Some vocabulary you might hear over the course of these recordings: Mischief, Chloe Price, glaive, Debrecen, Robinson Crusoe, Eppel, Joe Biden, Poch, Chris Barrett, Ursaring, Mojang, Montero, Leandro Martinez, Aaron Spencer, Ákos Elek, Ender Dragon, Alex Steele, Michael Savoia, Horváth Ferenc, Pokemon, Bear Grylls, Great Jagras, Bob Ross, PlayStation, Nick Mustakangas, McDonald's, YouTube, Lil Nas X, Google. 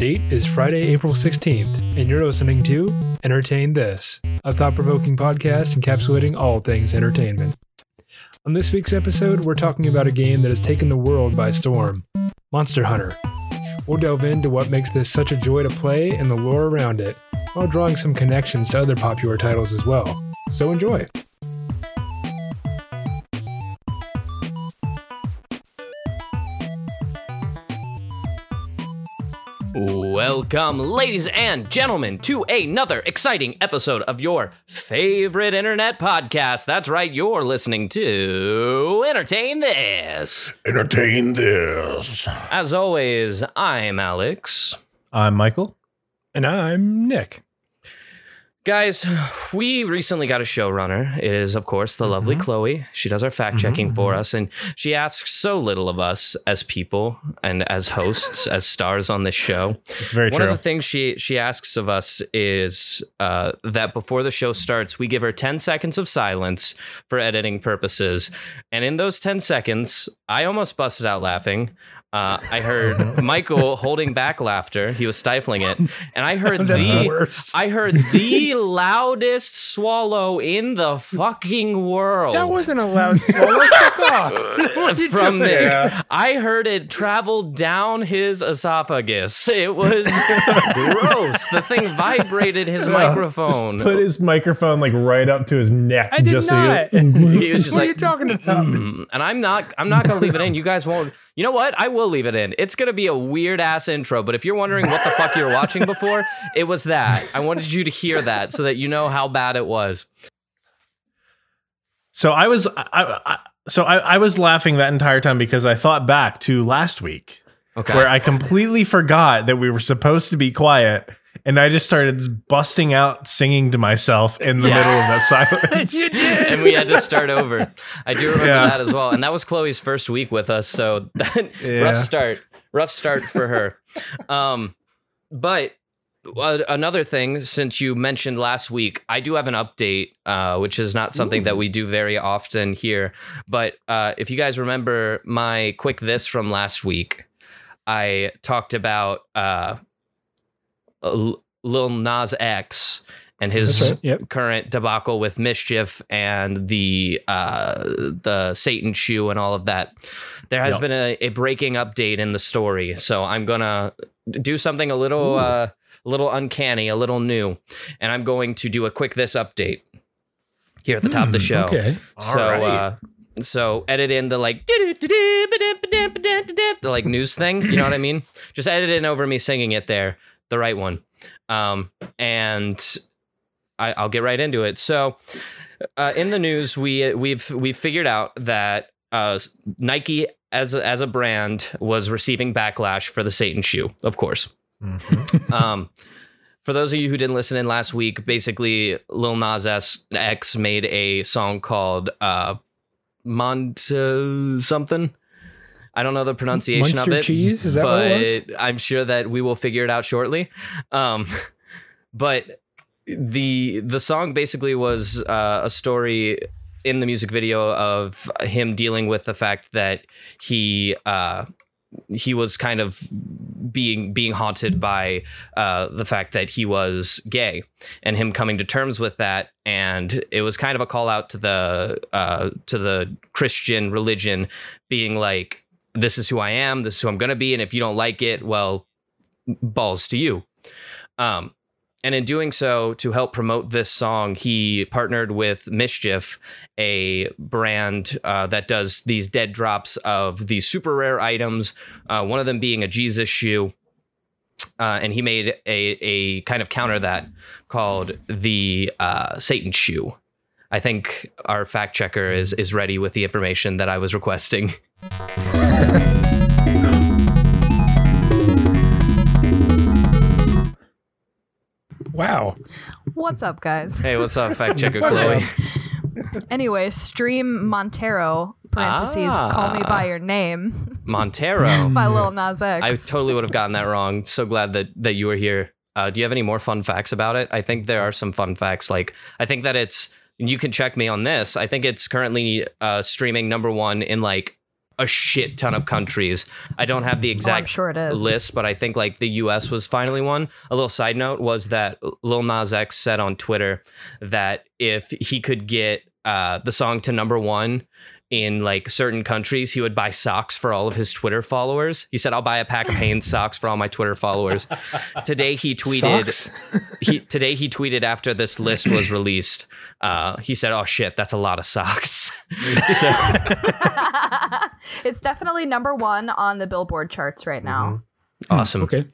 date is Friday, April 16th, and you're listening to Entertain This, a thought-provoking podcast encapsulating all things entertainment. On this week's episode, we're talking about a game that has taken the world by storm, Monster Hunter. We'll delve into what makes this such a joy to play and the lore around it, while drawing some connections to other popular titles as well. So enjoy! Welcome, ladies and gentlemen, to another exciting episode of your favorite internet podcast. That's right, you're listening to Entertain This. Entertain This. As always, I'm Alex. I'm Michael. And I'm Nick. Guys, we recently got a showrunner. It is, of course, the lovely Chloe. She does our fact-checking for us, and she asks so little of us as people and as hosts, as stars on this show. It's very true. One of the things she asks of us is that before the show starts, we give her 10 seconds of silence for editing purposes. And in those 10 seconds, I almost busted out laughing. I heard Michael holding back laughter. He was stifling it. And I heard the loudest swallow in the fucking world. That wasn't a loud swallow. Fuck off. From there, I heard it travel down his esophagus. It was gross. The thing vibrated his microphone. Just put his microphone like right up to his neck. I did just not. He was just what are you talking about? And I'm not going to leave it in. You guys won't. You know what? I will leave it in. It's going to be a weird ass intro, but if you're wondering what the fuck you're watching before, it was that. I wanted you to hear that so that you know how bad it was. So I was laughing that entire time because I thought back to last week, where I completely forgot that we were supposed to be quiet. And I just started busting out singing to myself in the middle of that silence. You did. And we had to start over. I do remember that as well. And that was Chloe's first week with us. So that rough start for her. But another thing, since you mentioned last week, I do have an update, which is not something that we do very often here. But if you guys remember my quick this from last week, I talked about... Lil Nas X and his current debacle with Mischief and the Satan shoe and all of that. There has been a breaking update in the story, so I'm gonna do something a little uncanny, a little new, and I'm going to do a quick this update here at the top of the show. Okay, so edit in the like news thing. You know what I mean? Just edit in over me singing it there. The right one. And I'll get right into it. So in the news, we've figured out that Nike as a brand was receiving backlash for the Satan shoe, of course. Mm-hmm. For those of you who didn't listen in last week, basically Lil Nas X made a song called something. I don't know the pronunciation of it. Monster cheese? Is that what it was? I'm sure that we will figure it out shortly. But the song basically was a story in the music video of him dealing with the fact that he was kind of being haunted by the fact that he was gay and him coming to terms with that. And it was kind of a call out to the Christian religion being like, this is who I am. This is who I'm going to be. And if you don't like it, well, balls to you. And in doing so, to help promote this song, he partnered with Mischief, a brand that does these dead drops of these super rare items, one of them being a Jesus shoe. And he made a kind of counter that called the Satan shoe. I think our fact checker is ready with the information that I was requesting. Wow. What's up, guys? Hey, what's up, fact checker Chloe? Anyway, stream Montero, parentheses, call me by your name. Montero? By Lil Nas X. I totally would have gotten that wrong. So glad that you were here. Do you have any more fun facts about it? I think there are some fun facts. Like, I think that it's, and you can check me on this, I think it's currently streaming number 1 in like a shit ton of countries. I don't have the exact list, but I think like the US was finally one. A little side note was that Lil Nas X said on Twitter that if he could get the song to number one in like certain countries, he would buy socks for all of his Twitter followers. He said, I'll buy a pack of Hanes socks for all my Twitter followers. Today he tweeted, he tweeted after this list was released. He said, oh shit, that's a lot of socks. So. It's definitely number one on the Billboard charts right now. Mm-hmm. Awesome. Okay.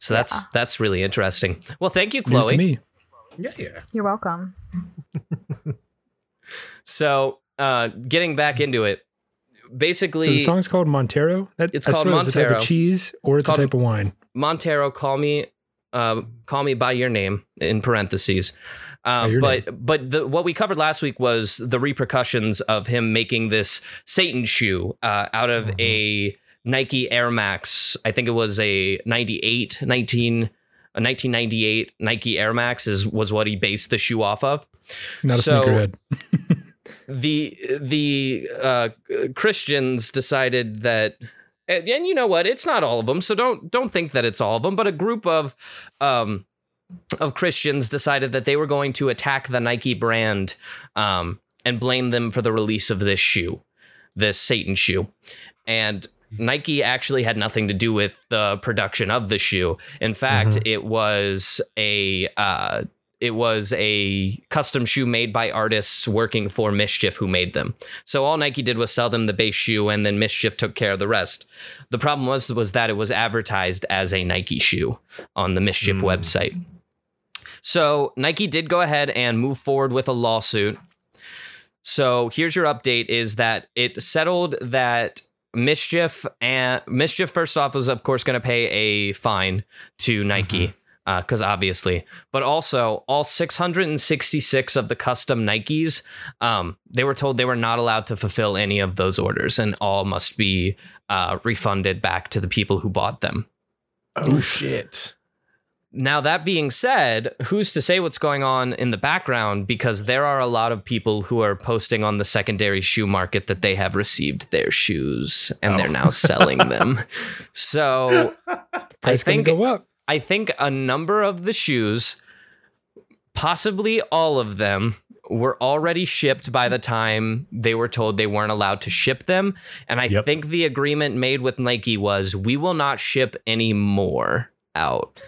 So that's really interesting. Well, thank you, Chloe. Nice to me. Yeah. You're welcome. So, getting back into it, basically. So the song's called Montero. It's called Montero. It's a type of cheese, or it's a type of wine. Montero, call me by your name in parentheses. But what we covered last week was the repercussions of him making this Satan shoe out of a Nike Air Max. I think it was a 1998 Nike Air Max was what he based the shoe off of. Not a sneakerhead. The Christians decided that, and you know what, it's not all of them, so don't think that it's all of them, but a group of Christians decided that they were going to attack the Nike brand and blame them for the release of this shoe, this Satan shoe. And Nike actually had nothing to do with the production of the shoe. In fact, it was a custom shoe made by artists working for Mischief who made them. So all Nike did was sell them the base shoe, and then Mischief took care of the rest. The problem was that it was advertised as a Nike shoe on the Mischief website. So Nike did go ahead and move forward with a lawsuit. So here's your update, is that it settled that Mischief first off was of course going to pay a fine to Nike. Because obviously, but also all 666 of the custom Nikes, they were told they were not allowed to fulfill any of those orders, and all must be refunded back to the people who bought them. Oh, shit. Now, that being said, who's to say what's going on in the background? Because there are a lot of people who are posting on the secondary shoe market that they have received their shoes and they're now selling them. So price going to go up. I think a number of the shoes, possibly all of them, were already shipped by the time they were told they weren't allowed to ship them. And I think the agreement made with Nike was, we will not ship any more out.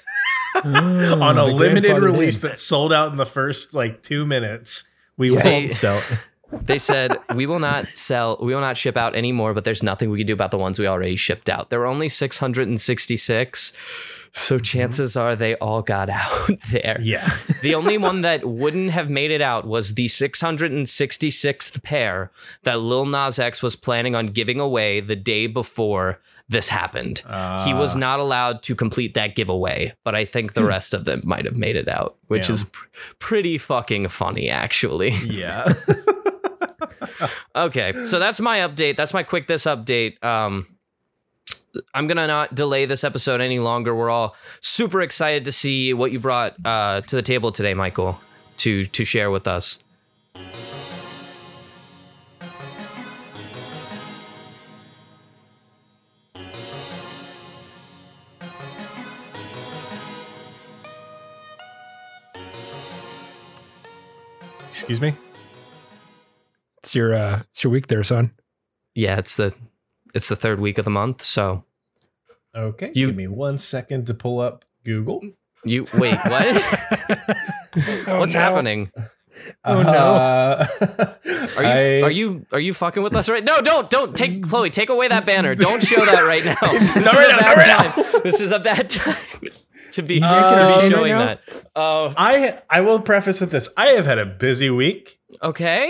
On a limited release that sold out in the first 2 minutes. We won't sell. They said, we will not ship out any more, but there's nothing we can do about the ones we already shipped out. There were only 666. So chances are they all got out there. Yeah. The only one that wouldn't have made it out was the 666th pair that Lil Nas X was planning on giving away the day before this happened. He was not allowed to complete that giveaway, but I think the rest of them might have made it out, which is pretty fucking funny, actually. Yeah. Okay, so that's my update. That's my quick this update. I'm going to not delay this episode any longer. We're all super excited to see what you brought to the table today, Michael, to share with us. Excuse me? It's your week there, son. Yeah, it's the third week of the month, so. Okay, give me 1 second to pull up Google. You wait, what? What's happening? Oh no! Are you fucking with us right? No, don't take Chloe. Take away that banner. Don't show that right now. This is a bad time to be showing that. I will preface with this. I have had a busy week. Okay.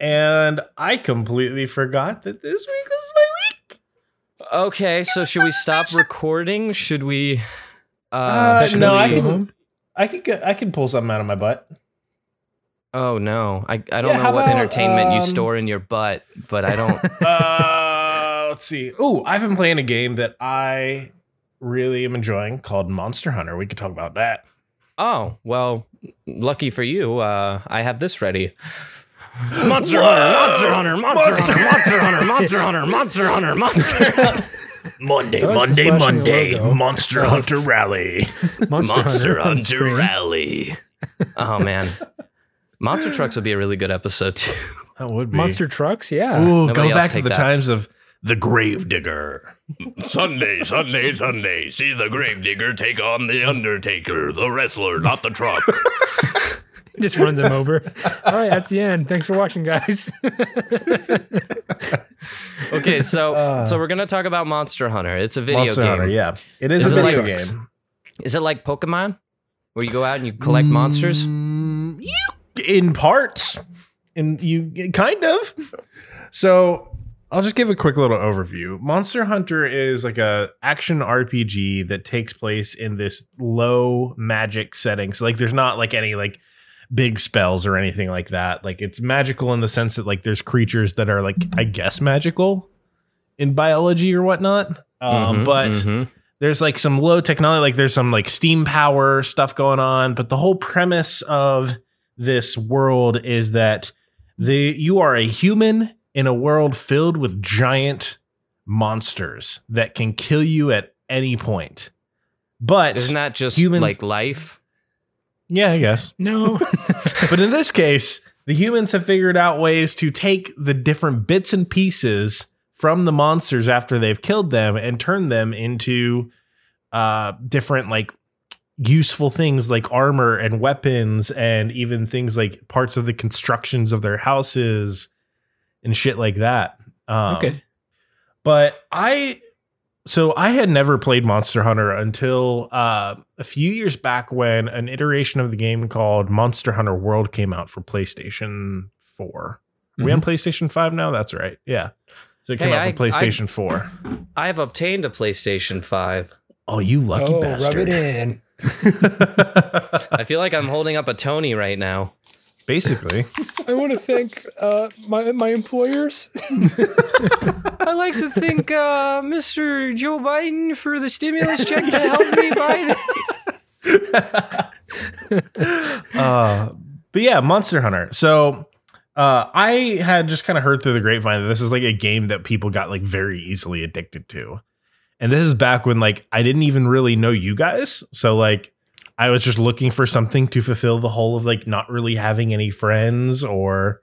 And I completely forgot that this week was my week. Okay, so should we stop recording? Should we? No, I can pull something out of my butt. Oh no, I don't know what entertainment you store in your butt, but I don't. Let's see. Oh, I've been playing a game that I really am enjoying called Monster Hunter. We could talk about that. Oh well, lucky for you, I have this ready. Monster Hunter, Monster Hunter, Monster Hunter, Monster Hunter, Monster Hunter, Monster Hunter. Monday, Monster Hunter Rally. Monster Hunter Rally. Oh, man. Monster Trucks would be a really good episode, too. That would be. Monster Trucks, yeah. Ooh, go back to the times of The Gravedigger. Sunday, Sunday, Sunday. See the Gravedigger take on the Undertaker, the wrestler, not the truck. Just runs him over. All right, that's the end. Thanks for watching, guys. Okay, so we're gonna talk about Monster Hunter. It's a video game. Hunter, yeah, it is a video game. Is it like Pokemon, where you go out and you collect monsters? In parts, and you kind of. So. I'll just give a quick little overview. Monster Hunter is like a action RPG that takes place in this low magic setting. So like there's not like any like big spells or anything like that. Like it's magical in the sense that like there's creatures that are like, I guess, magical in biology or whatnot. There's like some low technology, like there's some like steam power stuff going on. But the whole premise of this world is that you are a human in a world filled with giant monsters that can kill you at any point. But isn't that just humans, like life? Yeah, I guess. No. But in this case, the humans have figured out ways to take the different bits and pieces from the monsters after they've killed them and turn them into different like useful things like armor and weapons and even things like parts of the constructions of their houses and shit like that. Okay. But I had never played Monster Hunter until a few years back when an iteration of the game called Monster Hunter World came out for PlayStation 4. Mm-hmm. Are we on PlayStation 5 now? That's right. Yeah. So it came out for PlayStation 4. I have obtained a PlayStation 5. Oh, you lucky bastard. Rub it in. I feel like I'm holding up a Tony right now. Basically, I want to thank my employers. I like to thank Mr. Joe Biden for the stimulus check to help me buy this. But yeah, Monster Hunter. So I had just kind of heard through the grapevine that this is like a game that people got like very easily addicted to. And this is back when like I didn't even really know you guys. So like I was just looking for something to fulfill the whole of like not really having any friends or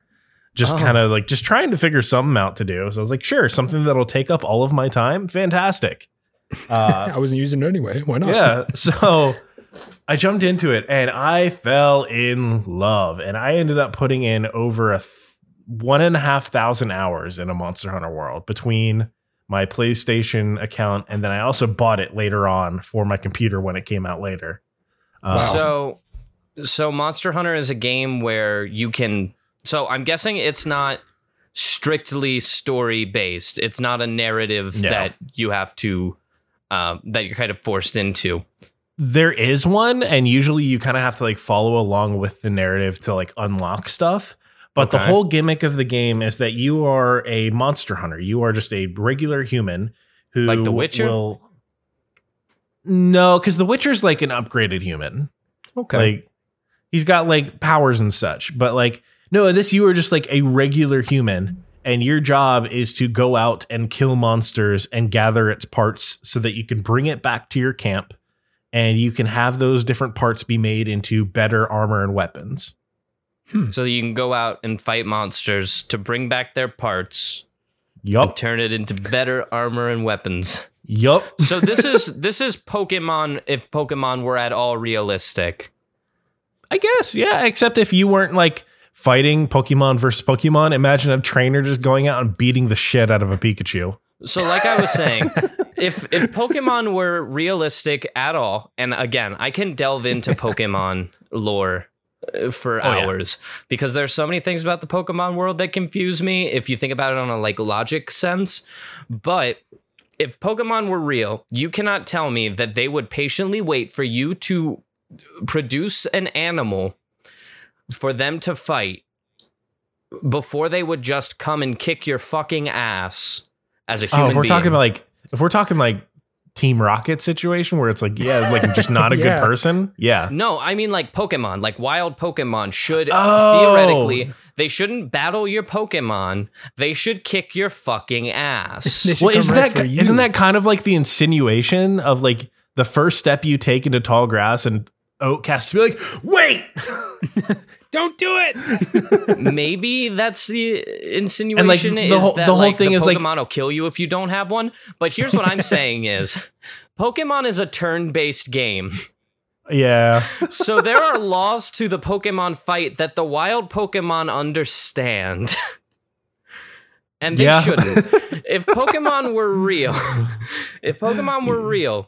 just kind of like just trying to figure something out to do. So I was like, sure, something that'll take up all of my time. Fantastic. I wasn't using it anyway. Why not? Yeah. So I jumped into it and I fell in love and I ended up putting in over 1,500 hours in a Monster Hunter World between my PlayStation account. And then I also bought it later on for my computer when it came out later. So Monster Hunter is a game where you can, so I'm guessing it's not strictly story based. It's not a narrative that you have to, that you're kind of forced into. There is one. And usually you kind of have to like follow along with the narrative to like unlock stuff. But the whole gimmick of the game is that you are a monster hunter. You are just a regular human who like The Witcher? No, because The Witcher's like an upgraded human. Okay. Like he's got like powers and such, but like, no, this, you are just like a regular human and your job is to go out and kill monsters and gather its parts so that you can bring it back to your camp and you can have those different parts be made into better armor and weapons. So you can go out and fight monsters to bring back their parts. Yup. And turn it into better armor and weapons. Yup. So this is Pokemon, if Pokemon were at all realistic. I guess, yeah, except if you weren't like fighting Pokemon versus Pokemon, imagine a trainer just going out and beating the shit out of a Pikachu. So like I was saying, if Pokemon were realistic at all, and again, I can delve into Pokemon lore for hours because there's so many things about the Pokemon world that confuse me if you think about it on a like logic sense, but if Pokemon were real, you cannot tell me that they would patiently wait for you to produce an animal for them to fight before they would just come and kick your fucking ass as a human being. If we're talking like Team Rocket situation where it's like, yeah, like just not a yeah. good person. Yeah. No, I mean like Pokemon, like wild Pokemon should theoretically, they shouldn't battle your Pokemon. They should kick your fucking ass. Well, isn't that kind of like the insinuation of like the first step you take into tall grass and Oatcast to be like, wait, don't do it. Maybe that's the insinuation, like, the whole thing is Pokemon will kill you if you don't have one. But here's what I'm saying is Pokemon is a turn-based game. Yeah. So there are laws to the Pokemon fight that the wild Pokemon understand. And they shouldn't. If Pokemon were real,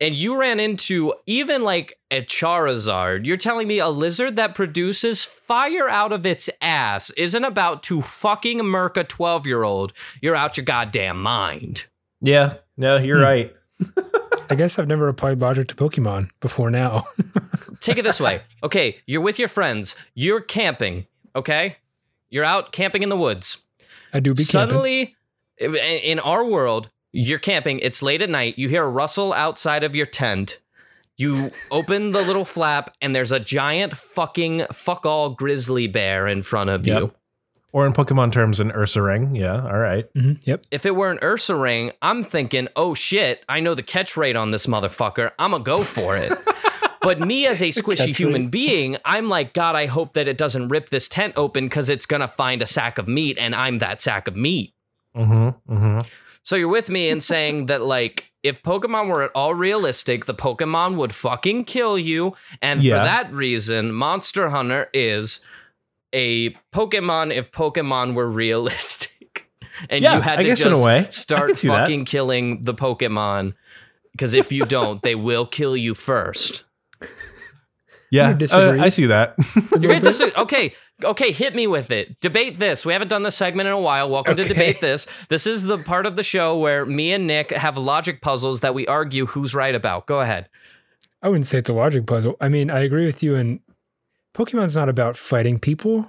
and you ran into even like a Charizard, you're telling me a lizard that produces fire out of its ass isn't about to fucking murk a 12-year-old. You're out your goddamn mind. Yeah, no, you're right. I guess I've never applied logic to Pokemon before now. Take it this way. Okay, you're with your friends. You're camping, okay? You're out camping in the woods. I do be camping. Suddenly, in our world, you're camping, it's late at night, you hear a rustle outside of your tent, you open the little flap, and there's a giant fucking fuck-all grizzly bear in front of you. Or in Pokemon terms, an Ursaring, yeah, all right. Mm-hmm. Yep. If it were an Ursaring, I'm thinking, oh shit, I know the catch rate on this motherfucker, I'm gonna go for it. But me as a squishy human being, I'm like, God, I hope that it doesn't rip this tent open because it's gonna find a sack of meat, and I'm that sack of meat. Mm-hmm, mm-hmm. So you're with me in saying that, like, if Pokemon were at all realistic, the Pokemon would fucking kill you. And for that reason, Monster Hunter is a Pokemon if Pokemon were realistic. And you had to just start fucking killing the Pokemon. Because if you don't, they will kill you first. Yeah, I see that. You're Okay, hit me with it. Debate this. We haven't done this segment in a while. Welcome to Debate This. This is the part of the show where me and Nick have logic puzzles that we argue who's right about. Go ahead. I wouldn't say it's a logic puzzle. I mean, I agree with you, and Pokemon's not about fighting people.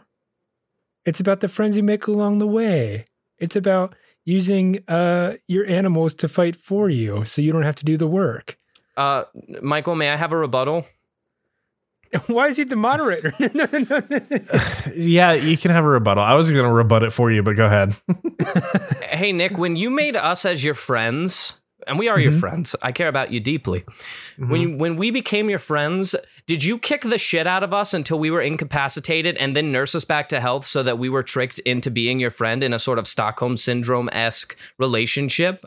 It's about the friends you make along the way. It's about using your animals to fight for you so you don't have to do the work. Michael, may I have a rebuttal? Why is he the moderator? Yeah, you can have a rebuttal. I was going to rebut it for you, but go ahead. Hey, Nick, when you made us as your friends, and we are your friends, I care about you deeply. Mm-hmm. When we became your friends, did you kick the shit out of us until we were incapacitated and then nurse us back to health so that we were tricked into being your friend in a sort of Stockholm Syndrome-esque relationship?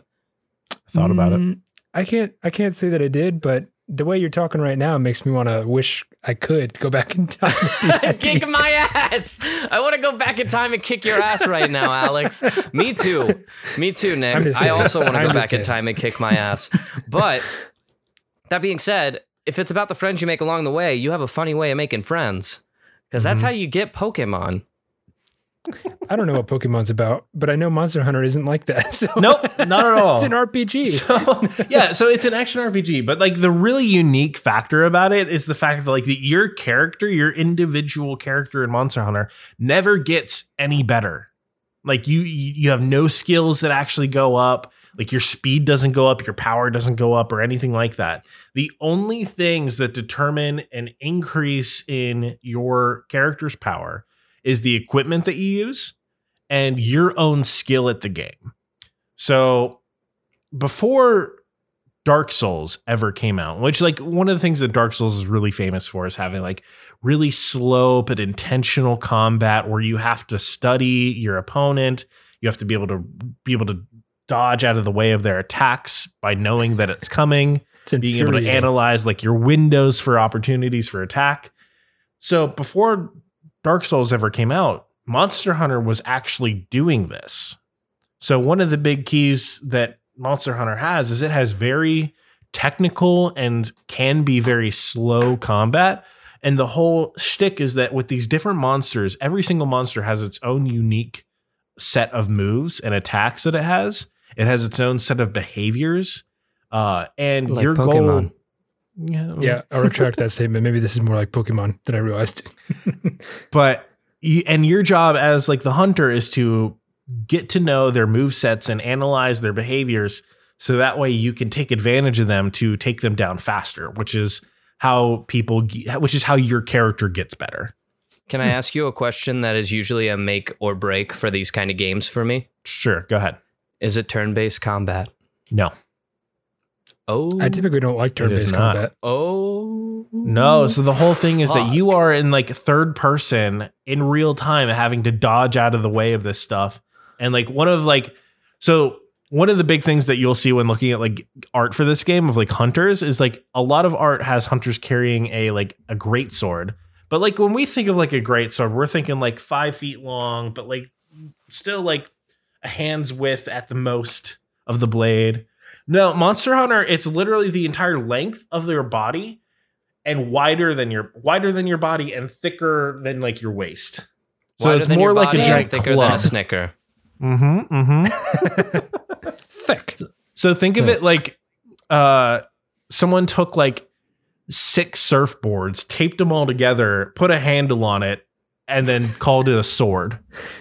I thought about it. I can't say that I did, but the way you're talking right now makes me want to wish I could go back in time. Kick my ass. I want to go back in time and kick your ass right now, Alex. Me too, Nick. I also want to go back in time and kick my ass. But that being said, if it's about the friends you make along the way, you have a funny way of making friends because that's how you get Pokemon. I don't know what Pokemon's about, but I know Monster Hunter isn't like that. So. Nope, not at all. It's an RPG. So it's an action RPG, but like the really unique factor about it is the fact that like your character, your individual character in Monster Hunter never gets any better. Like you have no skills that actually go up. Like your speed doesn't go up, your power doesn't go up or anything like that. The only things that determine an increase in your character's power is the equipment that you use and your own skill at the game. So before Dark Souls ever came out, which like one of the things that Dark Souls is really famous for is having like really slow but intentional combat where you have to study your opponent. You have to be able to dodge out of the way of their attacks by knowing that it's coming. It's being able to analyze like your windows for opportunities for attack. So before Dark Souls ever came out, Monster Hunter was actually doing this. So one of the big keys that Monster Hunter has is it has very technical and can be very slow combat. And the whole shtick is that with these different monsters, every single monster has its own unique set of moves and attacks that it has. It has its own set of behaviors. And like your Pokemon. Goal... Yeah, I'll retract that statement. Maybe this is more like Pokemon than I realized. But your job as like the hunter is to get to know their movesets and analyze their behaviors So that way you can take advantage of them to take them down faster, which is how people, which is how your character gets better. Can I ask you a question that is usually a make or break for these kind of games for me? Sure. Go ahead. Is it turn-based combat? No. Oh, I typically don't like turn-based combat. Oh, no. So the whole thing is that you are in like third person in real time having to dodge out of the way of this stuff. And like one of the big things that you'll see when looking at like art for this game of like hunters is like a lot of art has hunters carrying a great sword. But like when we think of like a great sword, we're thinking like 5 feet long, but like still like a hand's width at the most of the blade. No, Monster Hunter, it's literally the entire length of their body and wider than your body and thicker than like your waist. So wider it's more like a giant club. Thicker than a Snicker. Mm-hmm. Mm-hmm. Thick. So think of it like someone took like 6 surfboards, taped them all together, put a handle on it, and then called it a sword.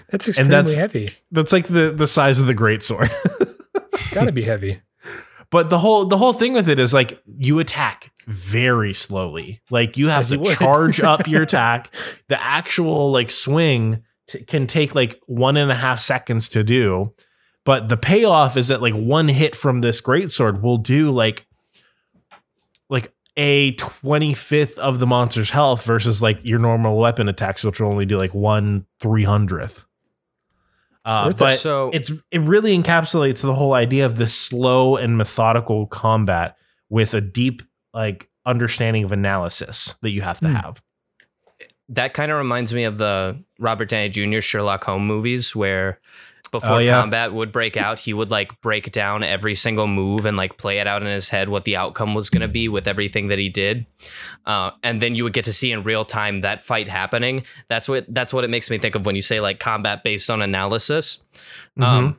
That's extremely heavy. That's like the size of the great sword. Gotta be heavy. But the whole thing with it is like you attack very slowly. Like you have to charge up your attack. The actual like swing can take like 1.5 seconds to do. But the payoff is that like one hit from this greatsword will do like a 25th of the monster's health versus like your normal weapon attacks, which will only do like 1/300th. But it really encapsulates the whole idea of this slow and methodical combat with a deep like understanding of analysis that you have to have. That kind of reminds me of the Robert Downey Jr. Sherlock Holmes movies where before combat would break out, he would like break down every single move and like play it out in his head what the outcome was going to be with everything that he did. And then you would get to see in real time that fight happening. That's what it makes me think of when you say like combat based on analysis. Mm-hmm.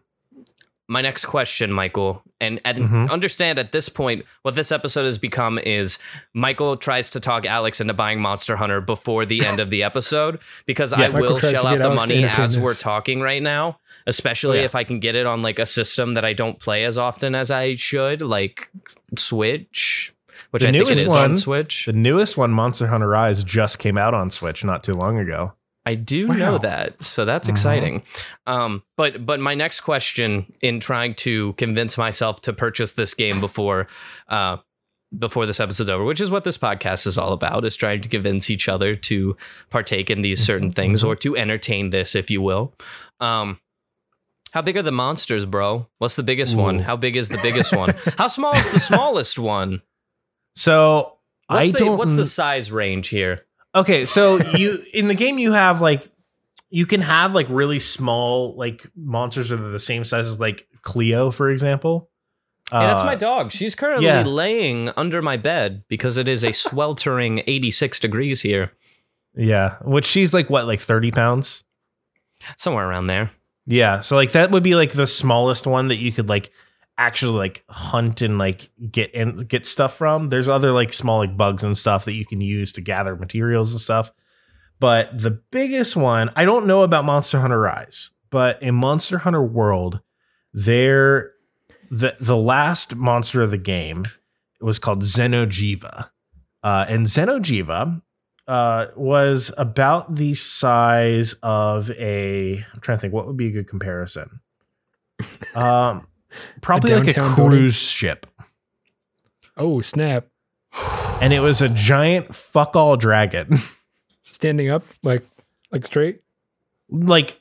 My next question, Michael, and understand at this point, what this episode has become is Michael tries to talk Alex into buying Monster Hunter before the end of the episode, because I will shell out the money as we're talking right now, especially if I can get it on like a system that I don't play as often as I should, like Switch, which I think it is on Switch. The newest one, Monster Hunter Rise, just came out on Switch not too long ago. I do know that, so that's exciting. But my next question in trying to convince myself to purchase this game before this episode's over, which is what this podcast is all about, is trying to convince each other to partake in these certain things or to entertain this, if you will. How big are the monsters, bro? What's the biggest one? How big is the biggest one? How small is the smallest one? So what's the size range here? Okay, so you in the game you have like you can have like really small like monsters that are the same size as like Cleo, for example. Hey, that's my dog. She's currently laying under my bed because it is a sweltering 86 degrees here. Yeah, which she's like what, like 30 pounds? Somewhere around there. Yeah, so like that would be like the smallest one that you could like actually like hunt and like get stuff from. There's other like small like bugs and stuff that you can use to gather materials and stuff. But the biggest one, I don't know about Monster Hunter Rise, but in Monster Hunter World, there the last monster of the game was called Xeno'jiiva. And Xeno'jiiva was about the size of I'm trying to think what would be a good comparison. Probably like a cruise ship. Oh, snap. And it was a giant fuck all dragon. Standing up like straight? Like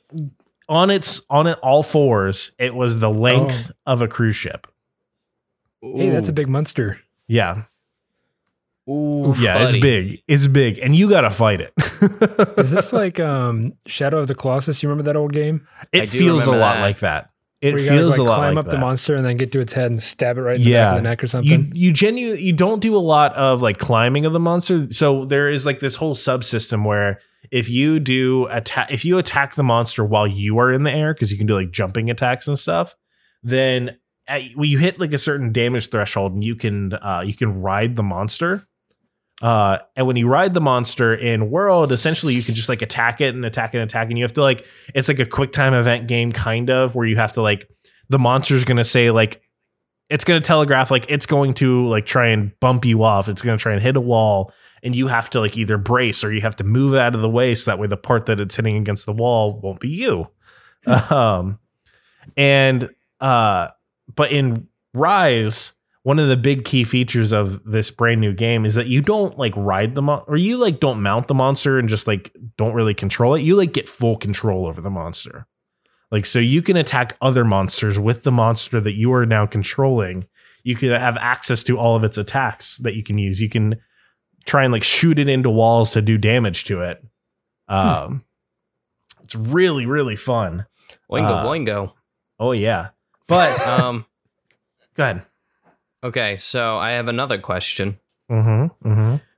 on all fours, it was the length of a cruise ship. Hey, that's a big monster. Yeah. Ooh, yeah, buddy. It's big. It's big. And you got to fight it. Is this like Shadow of the Colossus? You remember that old game? It feels a lot like that. It feels a lot climb like up that. The monster and then get to its head and stab it right in the back of the neck or something. You don't do a lot of like climbing of the monster. So there is like this whole subsystem where if you attack the monster while you are in the air, because you can do like jumping attacks and stuff, then when you hit like a certain damage threshold and you can ride the monster. And when you ride the monster in World, essentially you can just like attack it and attack and attack. And you have to like, it's like a quick time event game kind of where you have to like, the monster's going to say like it's going to telegraph, like it's going to like try and bump you off. It's going to try and hit a wall, and you have to like either brace or you have to move out of the way. So that way the part that it's hitting against the wall won't be you. But in Rise, one of the big key features of this brand new game is that you don't like ride the monster, or you like don't mount the monster and just like don't really control it. You like get full control over the monster. Like, so you can attack other monsters with the monster that you are now controlling. You can have access to all of its attacks that you can use. You can try and like shoot it into walls to do damage to it. It's really, really fun. Oingo, boingo. Oh, yeah. But go ahead. Okay, so I have another question. Are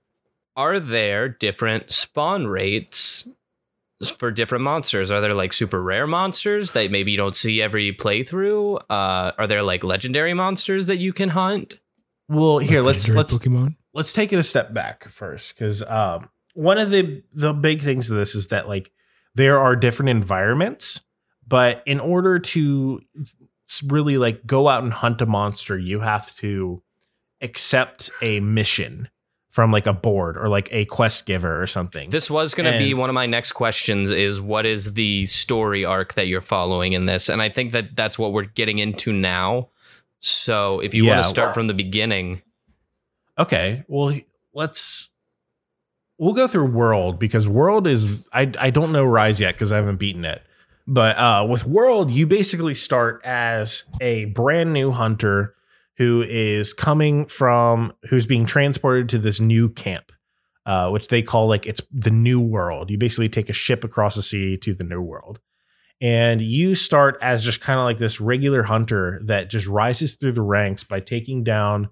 there different spawn rates for different monsters? Are there like super rare monsters that maybe you don't see every playthrough? Are there like legendary monsters that you can hunt? Well, here, let's take it a step back first, because one of the big things of this is that like there are different environments, but in order to really like go out and hunt a monster, you have to accept a mission from like a board or like a quest giver or something. This was going to be one of my next questions, is what is the story arc that you're following in this? And I think that that's what we're getting into now. So if you want to start from the beginning. Okay, well, we'll go through World, because World is, I don't know Rise yet because I haven't beaten it. But with World, you basically start as a brand new hunter who is who's being transported to this new camp, which they call like it's the New World. You basically take a ship across the sea to the New World, and you start as just kind of like this regular hunter that just rises through the ranks by taking down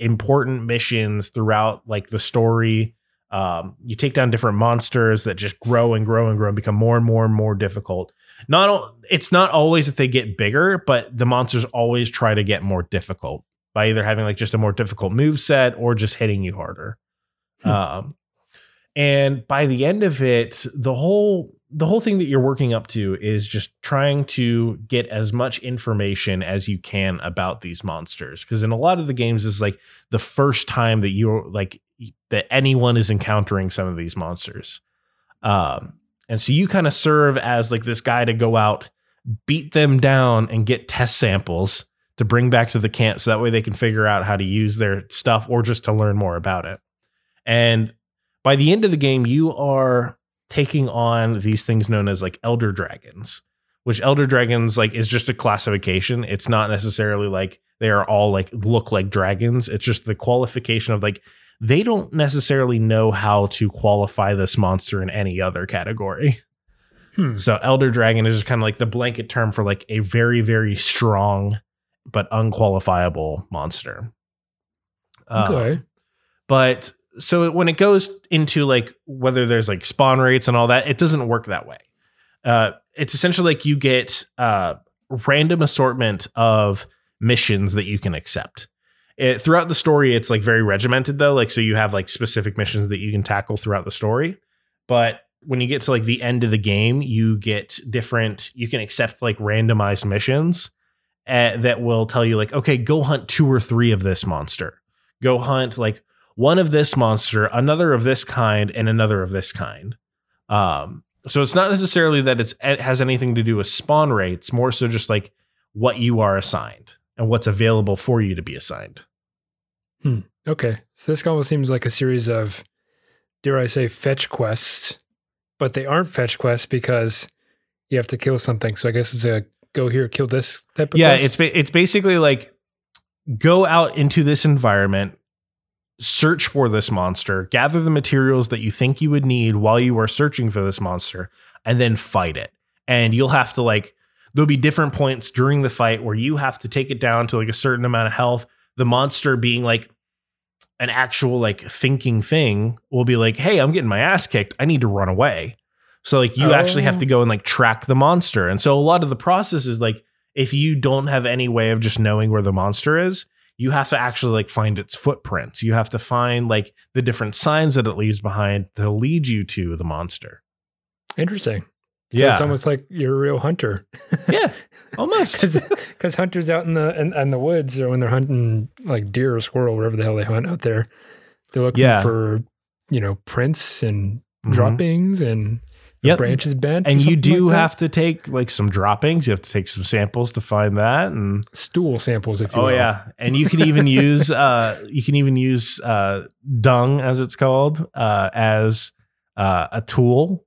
important missions throughout like the story. You take down different monsters that just grow and grow and grow and become more and more and more difficult. It's not always that they get bigger, but the monsters always try to get more difficult by either having like just a more difficult move set or just hitting you harder. And by the end of it, the whole thing that you're working up to is just trying to get as much information as you can about these monsters. Because in a lot of the games, it's like the first time that you're like that anyone is encountering some of these monsters. And so you kind of serve as like this guy to go out, beat them down, and get test samples to bring back to the camp. So that way they can figure out how to use their stuff or just to learn more about it. And by the end of the game, you are taking on these things known as like elder dragons, which elder dragons like is just a classification. It's not necessarily like they are all like look like dragons. It's just the qualification of like, they don't necessarily know how to qualify this monster in any other category. So elder dragon is just kind of like the blanket term for like a very, very strong but unqualifiable monster. Okay. But so when it goes into like whether there's like spawn rates and all that, it doesn't work that way. It's essentially like you get random assortment of missions that you can accept. Throughout the story, it's like very regimented, though. Like, so you have like specific missions that you can tackle throughout the story. But when you get to like the end of the game, you get you can accept like randomized missions that will tell you like, OK, go hunt 2 or 3 of this monster. Go hunt like one of this monster, another of this kind, and another of this kind. So it's not necessarily that it has anything to do with spawn rates, more so just like what you are assigned and what's available for you to be assigned. Okay. So this almost seems like a series of, dare I say, fetch quests, but they aren't fetch quests because you have to kill something. So I guess it's a go here, kill this type of quest. It's basically like go out into this environment, search for this monster, gather the materials that you think you would need while you are searching for this monster, and then fight it. And you'll have to like, there'll be different points during the fight where you have to take it down to like a certain amount of health. The monster being like an actual like thinking thing will be like, hey, I'm getting my ass kicked. I need to run away. So like you actually have to go and like track the monster. And so a lot of the process is like, if you don't have any way of just knowing where the monster is, you have to actually like find its footprints. You have to find like the different signs that it leaves behind to lead you to the monster. Interesting. So yeah, it's almost like you're a real hunter. Yeah, almost. Because hunters out in the woods, or when they're hunting like deer or squirrel, whatever the hell they hunt out there, they're looking for, you know, prints and droppings and branches bent. And you do have to take like some droppings. You have to take some samples to find that, and stool samples if you will. Oh yeah, and you can even use dung, as it's called, as a tool.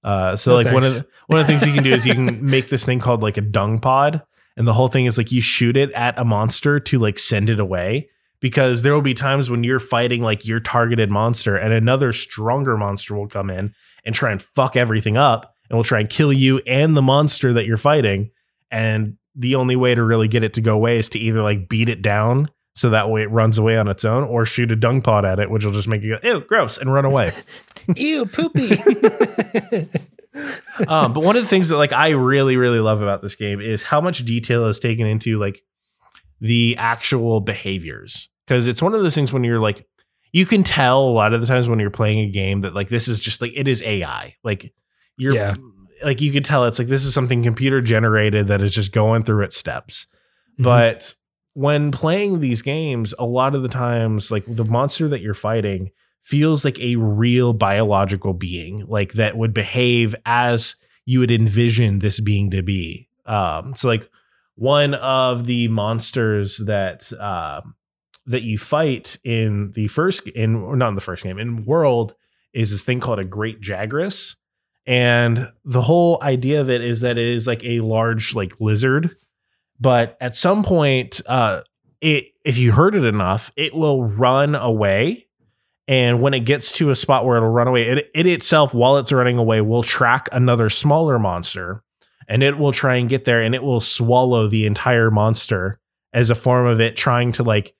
One of the things you can do is you can make this thing called like a dung pod, and the whole thing is like you shoot it at a monster to like send it away, because there will be times when you're fighting like your targeted monster and another stronger monster will come in and try and fuck everything up and will try and kill you and the monster that you're fighting. And the only way to really get it to go away is to either like beat it down, so that way it runs away on its own, or shoot a dung pod at it, which will just make you go, ew, gross, and run away. Ew, poopy. But one of the things that like I really, really love about this game is how much detail is taken into like the actual behaviors. Because it's one of those things when you're like, you can tell a lot of the times when you're playing a game that like this is just like, it is AI. Like you're like, you could tell it's like, this is something computer generated that is just going through its steps. Mm-hmm. But when playing these games, a lot of the times, like the monster that you're fighting feels like a real biological being, like that would behave as you would envision this being to be. So like one of the monsters that that you fight in the first in World is this thing called a Great Jagras. And the whole idea of it is that it is like a large like lizard. But at some point, if you hurt it enough, it will run away. And when it gets to a spot where it'll run away, it itself, while it's running away, will track another smaller monster, and it will try and get there, and it will swallow the entire monster as a form of it trying to like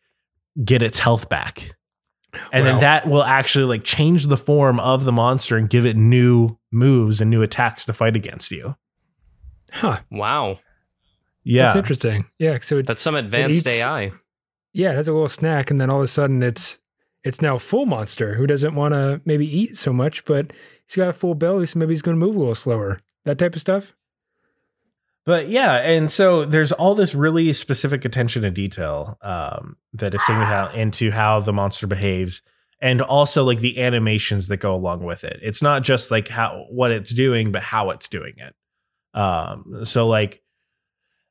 get its health back. And then that will actually like change the form of the monster and give it new moves and new attacks to fight against you. Huh. Wow. Yeah, that's interesting. Yeah, so that's some advanced AI. Yeah, it has a little snack, and then all of a sudden, it's now a full monster who doesn't want to maybe eat so much, but he's got a full belly, so maybe he's going to move a little slower. That type of stuff. But yeah, and so there's all this really specific attention to detail that is taken out into how the monster behaves, and also like the animations that go along with it. It's not just like what it's doing, but how it's doing it. So like,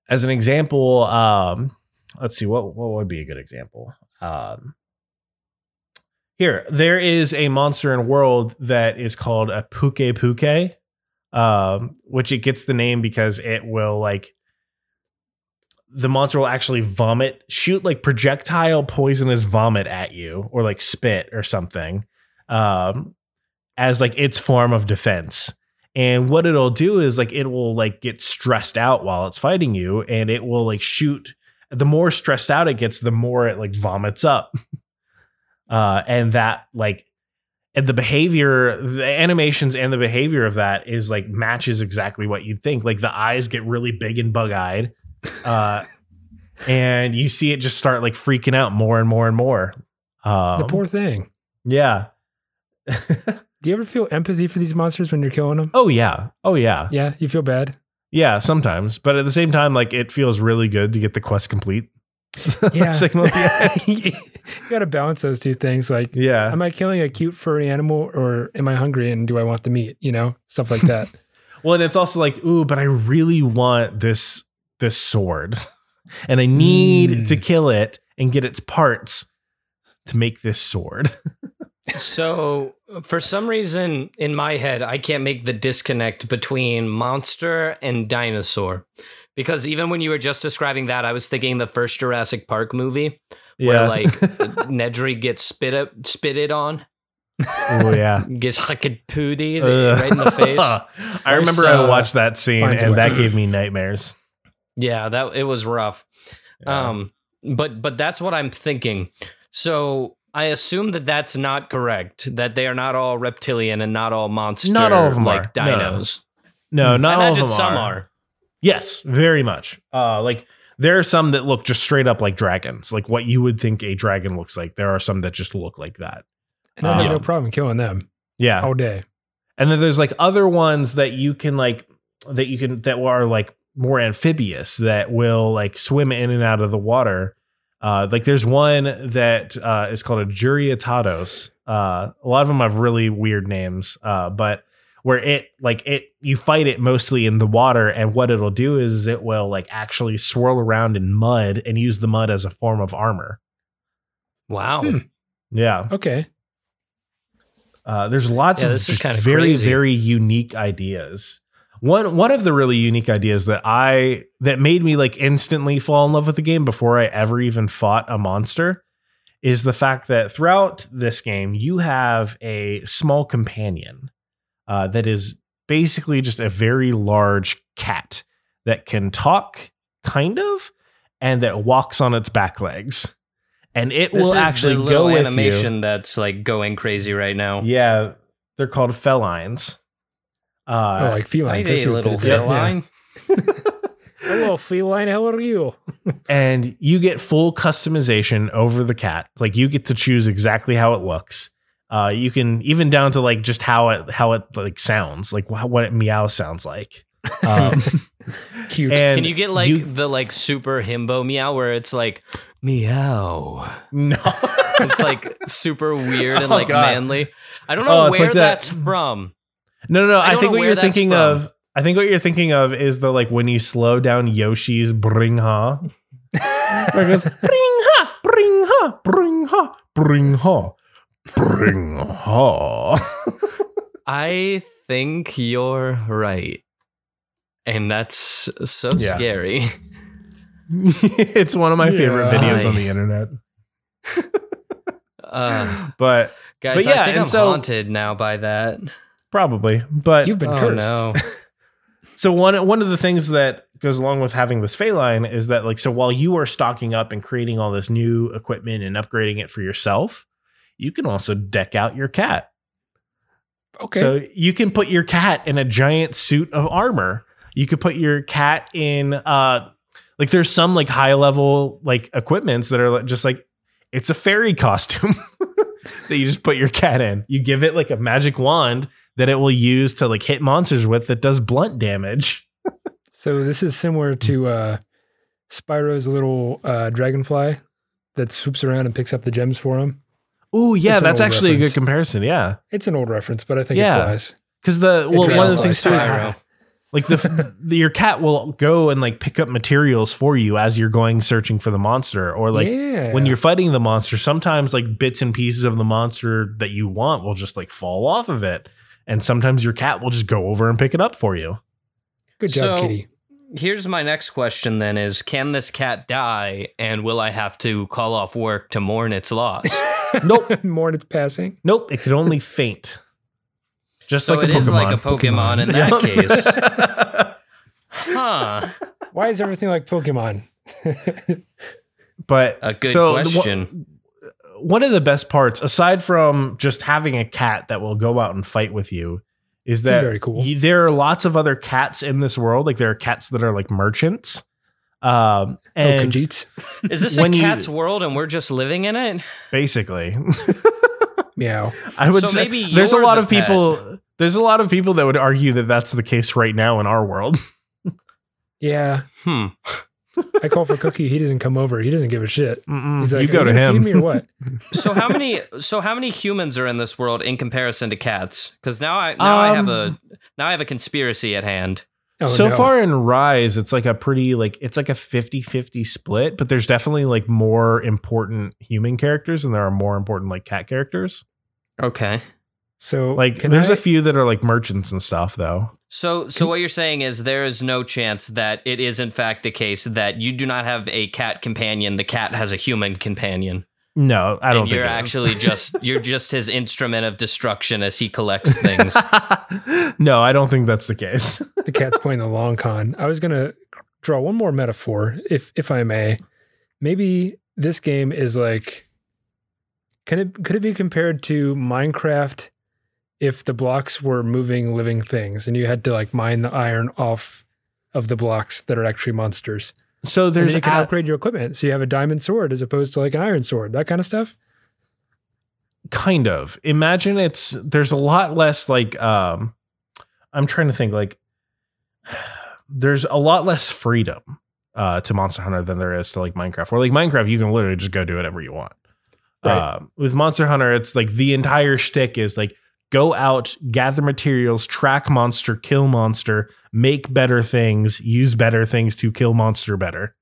as an example, let's see, what would be a good example? Here, there is a monster in World that is called a Pukei Pukei, which it gets the name because it will like, the monster will actually vomit, shoot like projectile poisonous vomit at you, or like spit or something, as like its form of defense. And what it'll do is like it will like get stressed out while it's fighting you, and it will like shoot. The more stressed out it gets, the more it like vomits up. And that like, and the behavior, the animations and the behavior of that is like matches exactly what you'd think. Like the eyes get really big and bug-eyed, and you see it just start like freaking out more and more and more. The poor thing. Yeah. Do you ever feel empathy for these monsters when you're killing them? Oh, yeah. Oh, yeah. Yeah, you feel bad? Yeah, sometimes. But at the same time, like, it feels really good to get the quest complete. Yeah. Signal you got to balance those two things. Like, yeah, am I killing a cute furry animal, or am I hungry and do I want the meat? You know, stuff like that. Well, and it's also like, ooh, but I really want this sword. And I need to kill it and get its parts to make this sword. So for some reason in my head, I can't make the disconnect between monster and dinosaur, because even when you were just describing that, I was thinking the first Jurassic Park movie where like Nedry gets spitted on. Oh yeah. Gets fucking pooty right in the face. I remember I watched that scene and that gave me nightmares. Yeah, that it was rough. Yeah. But that's what I'm thinking. So I assume that that's not correct, that they are not all reptilian and not all monster, not all of them like dinos. No, not all of them are. I imagine some are. Yes, very much. Like there are some that look just straight up like dragons, like what you would think a dragon looks like. There are some that just look like that. And I have no problem killing them. Yeah. All day. And then there's like other ones that you can like, that you can, that are like more amphibious, that will like swim in and out of the water. Like there's one that is called a Juriotados. A lot of them have really weird names, but where it like it, you fight it mostly in the water, and what it'll do is it will like actually swirl around in mud and use the mud as a form of armor. Wow. Hmm. Yeah. Okay. There's lots of this is kind of very, crazy. Very unique ideas. One of the really unique ideas that made me like instantly fall in love with the game before I ever even fought a monster is the fact that throughout this game, you have a small companion that is basically just a very large cat that can talk kind of, and that walks on its back legs. And it will actually go with you. This is the animation that's like going crazy right now. Yeah, they're called felines. Like felines. Hey, little feline. Hello, feline. How are you? And you get full customization over the cat. Like you get to choose exactly how it looks. You can even down to like just how it like sounds, like what it meow sounds like. Cute. Can you get like the like super himbo meow where it's like meow? No, it's like super weird and like manly. I don't know where that's from. No. I think what you're thinking of. I think what you're thinking of is the like when you slow down Yoshi's Bring-ha. Where it goes Bring-ha, Bring-ha, Bring-ha, Bring-ha, Bring-ha. I think you're right. And that's so scary. It's one of my favorite videos on the internet. But guys, but yeah, I think I'm haunted now by that. Probably, but you've been cursed. No. So one of the things that goes along with having this feline is that like, so while you are stocking up and creating all this new equipment and upgrading it for yourself, you can also deck out your cat. Okay. So you can put your cat in a giant suit of armor. You could put your cat in like there's some like high level like equipments that are just like it's a fairy costume that you just put your cat in. You give it like a magic wand that it will use to like hit monsters with that does blunt damage. So this is similar to Spyro's little dragonfly that swoops around and picks up the gems for him. Oh, yeah, that's actually a good comparison. Yeah, it's an old reference, but I think it flies because one of the things too is like your cat will go and like pick up materials for you as you're going searching for the monster, or like when you're fighting the monster, sometimes like bits and pieces of the monster that you want will just like fall off of it. And sometimes your cat will just go over and pick it up for you. Good job, kitty. Here's my next question then is, can this cat die and will I have to call off work to mourn its loss? Nope. Mourn its passing? Nope. It could only faint. Just so like it is like a Pokemon in that case. Huh. Why is everything like Pokemon? But a good question. One of the best parts, aside from just having a cat that will go out and fight with you, is that very cool. There are lots of other cats in this world. Like there are cats that are like merchants. And is this a cat's world and we're just living in it? Basically. Meow. I would say maybe there's a lot of people. There's a lot of people that would argue that that's the case right now in our world. Yeah. Hmm. I call for Cookie. He doesn't come over. He doesn't give a shit. He's like, you go to him. Feed me or what? So how many humans are in this world in comparison to cats? Because now I have a conspiracy at hand. Oh, far in Rise, it's like a pretty like it's like a 50-50 split, but there's definitely like more important human characters and there are more important like cat characters. Okay. So like there's a few that are like merchants and stuff though. So what you're saying is there is no chance that it is in fact the case that you do not have a cat companion, the cat has a human companion. No, I don't think you're actually you're just his instrument of destruction as he collects things. No, I don't think that's the case. The cat's playing the long con. I was going to draw one more metaphor, if I may. Maybe this game is like, could it be compared to Minecraft if the blocks were moving living things and you had to like mine the iron off of the blocks that are actually monsters? So there's you can upgrade your equipment. So you have a diamond sword as opposed to like an iron sword, that kind of stuff. Kind of. Imagine there's a lot less like, I'm trying to think, like, there's a lot less freedom to Monster Hunter than there is to like Minecraft. Or like Minecraft, you can literally just go do whatever you want. Right. With Monster Hunter, it's like the entire shtick is like, go out, gather materials, track monster, kill monster, make better things, use better things to kill monster better.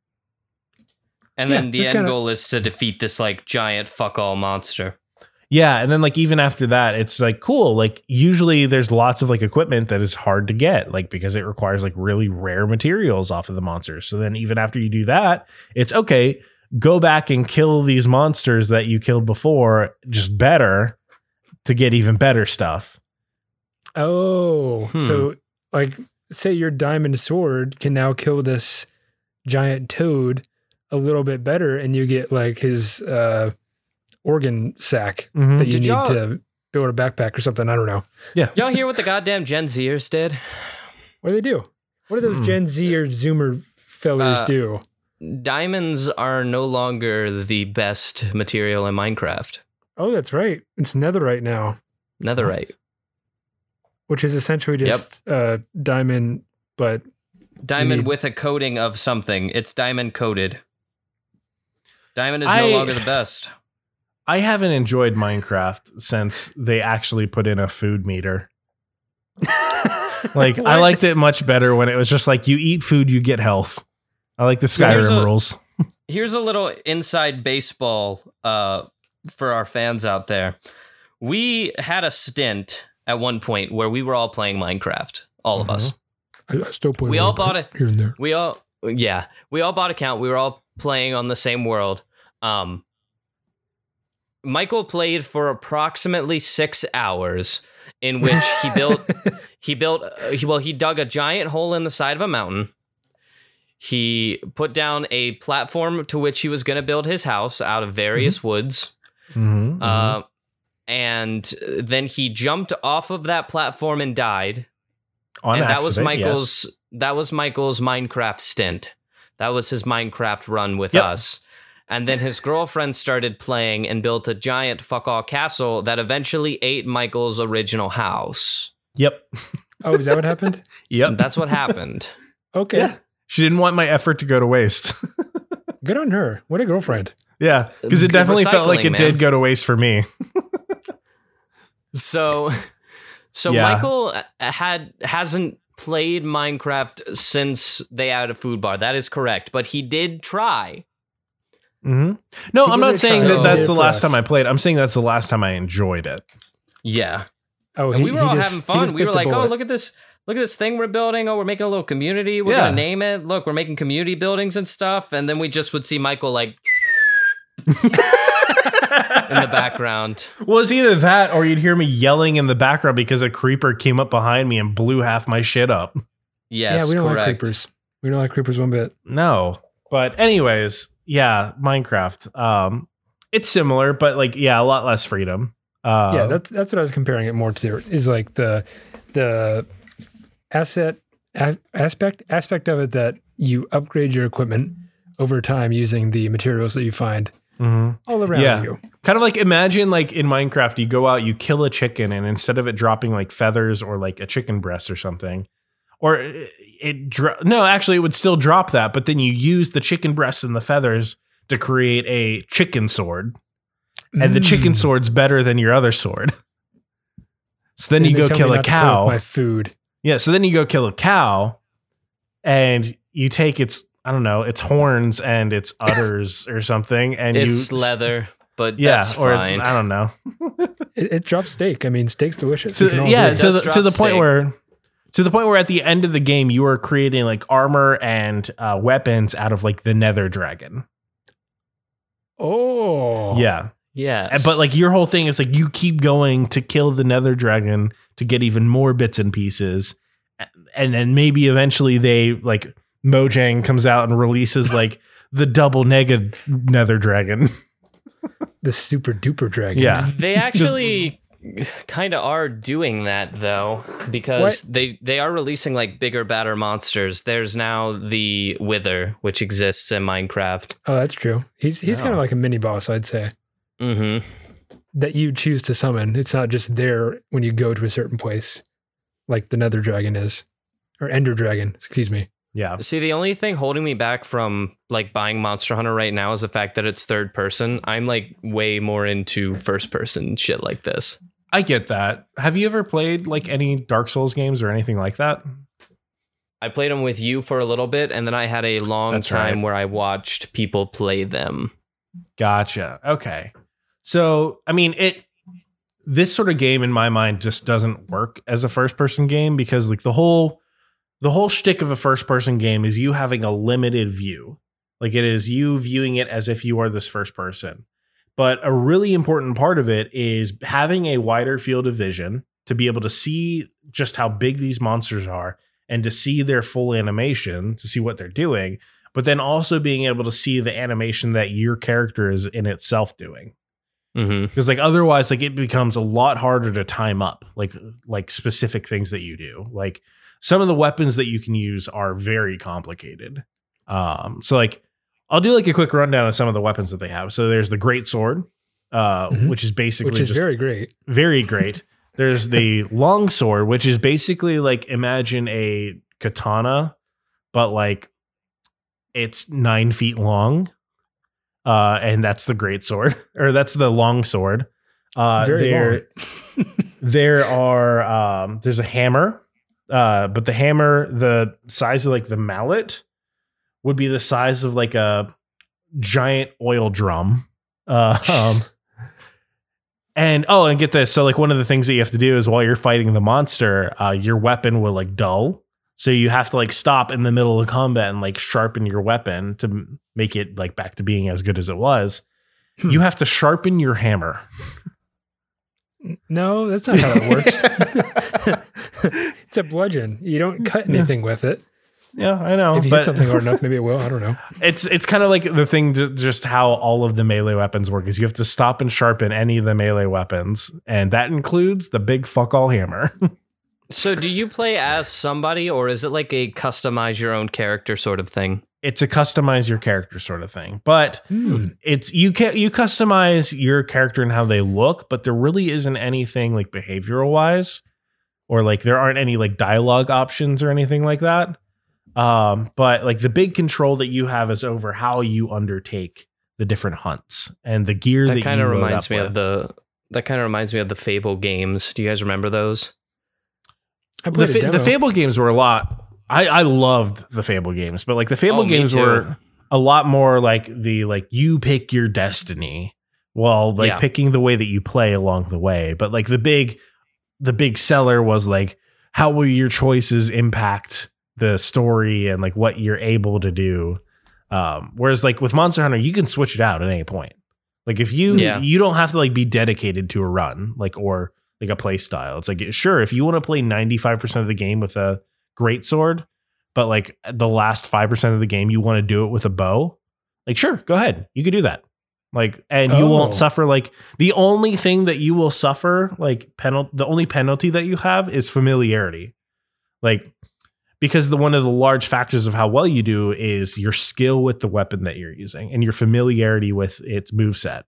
And then the end goal is to defeat this like giant fuck all monster. Yeah. And then like even after that, it's like cool. Like usually there's lots of like equipment that is hard to get, like because it requires like really rare materials off of the monsters. So then even after you do that, it's okay. Go back and kill these monsters that you killed before, just better, to get even better stuff. Oh, so like say your diamond sword can now kill this giant toad a little bit better, and you get like his organ sack that you need to build a backpack or something. I don't know. Yeah. Y'all hear what the goddamn Gen Zers did? What do they do? What do those Gen Z or Zoomer fellas do? Diamonds are no longer the best material in Minecraft. Oh, that's right. It's netherite now. Netherite. Which is essentially just diamond, but... Diamond with a coating of something. It's diamond coated. Diamond is no longer the best. I haven't enjoyed Minecraft since they actually put in a food meter. Like, I liked it much better when it was just like, you eat food, you get health. I like the Skyrim rules. Here's a little inside baseball for our fans out there. We had a stint at one point where we were all playing Minecraft, all of us. I still play. We all bought it here and there. We all bought account. We were all playing on the same world. Michael played for approximately 6 hours, in which he he dug a giant hole in the side of a mountain. He put down a platform to which he was going to build his house out of various woods. Mm-hmm. And then he jumped off of that platform and died. On and accident, that was Michael's. Yes. That was Michael's Minecraft stint. That was his Minecraft run with us. And then his girlfriend started playing and built a giant fuck all castle that eventually ate Michael's original house. Yep. Oh, is that what happened? Yep. That's what happened. Okay. Yeah. She didn't want my effort to go to waste. Good on her. What a girlfriend. Yeah, because it definitely felt like it did go to waste for me. So Michael hasn't played Minecraft since they added a food bar. That is correct, but he did try. Mm-hmm. No, I'm not saying that that's the last time I played. I'm saying that's the last time I enjoyed it. Yeah. Oh, and we were all having fun. We were like, "Oh, look at this! Look at this thing we're building. Oh, we're making a little community. We're gonna name it. Look, we're making community buildings and stuff." And then we just would see Michael like. In the background. Well, it's either that or you'd hear me yelling in the background because a creeper came up behind me and blew half my shit up. Yes, yeah, we don't like creepers. We don't like creepers one bit. No. But anyways, yeah, Minecraft. It's similar, but like, yeah, a lot less freedom. Yeah, that's what I was comparing it more to, is like the aspect of it that you upgrade your equipment over time using the materials that you find. Mm-hmm. All around you. Kind of like imagine like in Minecraft, you go out, you kill a chicken, and instead of it dropping like feathers or like a chicken breast or something, or it would still drop that, but then you use the chicken breast and the feathers to create a chicken sword, and the chicken sword's better than your other sword. So then you go kill a cow. My food. Yeah. So then you go kill a cow, and you take its. I don't know, it's horns and it's udders or something. And it's leather, but that's fine. I don't know. it drops steak. I mean, steak's delicious. To the point where at the end of the game, you are creating like armor and weapons out of like the nether dragon. Oh yeah. Yeah. But like your whole thing is like, you keep going to kill the nether dragon to get even more bits and pieces. And then maybe eventually they like, Mojang comes out and releases like the double nether dragon. The super duper dragon. Yeah. They actually kind of are doing that though, because they are releasing like bigger, badder monsters. There's now the Wither, which exists in Minecraft. Oh, that's true. He's kind of like a mini boss, I'd say. Mm-hmm. that you choose to summon. It's not just there when you go to a certain place, like the Nether Dragon is, or Ender Dragon, excuse me. Yeah. See, the only thing holding me back from like buying Monster Hunter right now is the fact that it's third person. I'm like way more into first person shit like this. I get that. Have you ever played like any Dark Souls games or anything like that? I played them with you for a little bit, and then I had a long time where I watched people play them. Gotcha. Okay. So, I mean, this sort of game in my mind just doesn't work as a first person game because like the whole shtick of a first person game is you having a limited view. Like it is you viewing it as if you are this first person. But a really important part of it is having a wider field of vision to be able to see just how big these monsters are and to see their full animation, to see what they're doing, but then also being able to see the animation that your character is in itself doing. Mm-hmm. Because like otherwise, like it becomes a lot harder to time up like specific things that you do. Like some of the weapons that you can use are very complicated. So like I'll do like a quick rundown of some of the weapons that they have. So there's the great sword, mm-hmm. which is very great, very great. There's the long sword, which is basically like imagine a katana, but like it's 9 feet long. And that's the great sword, or that's the long sword. Very long. There's a hammer, but the hammer, the size of like the mallet, would be the size of like a giant oil drum. And get this. So like one of the things that you have to do is while you're fighting the monster, your weapon will like dull. So you have to like stop in the middle of combat and like sharpen your weapon to make it like back to being as good as it was. You have to sharpen your hammer. No, that's not how it works. It's a bludgeon. You don't cut anything with it. Yeah, I know. If you hit something hard enough, maybe it will. I don't know. It's kind of like the thing, just how all of the melee weapons work is you have to stop and sharpen any of the melee weapons. And that includes the big fuck all hammer. So do you play as somebody, or is it like a customize your own character sort of thing? It's a customize your character sort of thing, but it's you customize your character and how they look, but there really isn't anything like behavioral wise, or like there aren't any like dialogue options or anything like that. But like the big control that you have is over how you undertake the different hunts and the gear that kind of reminds me of the Fable games. Do you guys remember those? The Fable games were a lot. I loved the Fable games, but like the Fable games were a lot more like you pick your destiny while picking the way that you play along the way. But like the big seller was like, how will your choices impact the story and like what you're able to do. Whereas like with Monster Hunter, you can switch it out at any point. Like if you don't have to like be dedicated to a run, like, or like a play style. It's like, sure, if you want to play 95% of the game with a great sword, but like the last 5% of the game, you want to do it with a bow. Like, sure, go ahead. You could do that. Like, and you won't suffer. Like the only thing that you will suffer, like the only penalty that you have is familiarity. Like, because one of the large factors of how well you do is your skill with the weapon that you're using and your familiarity with its moveset.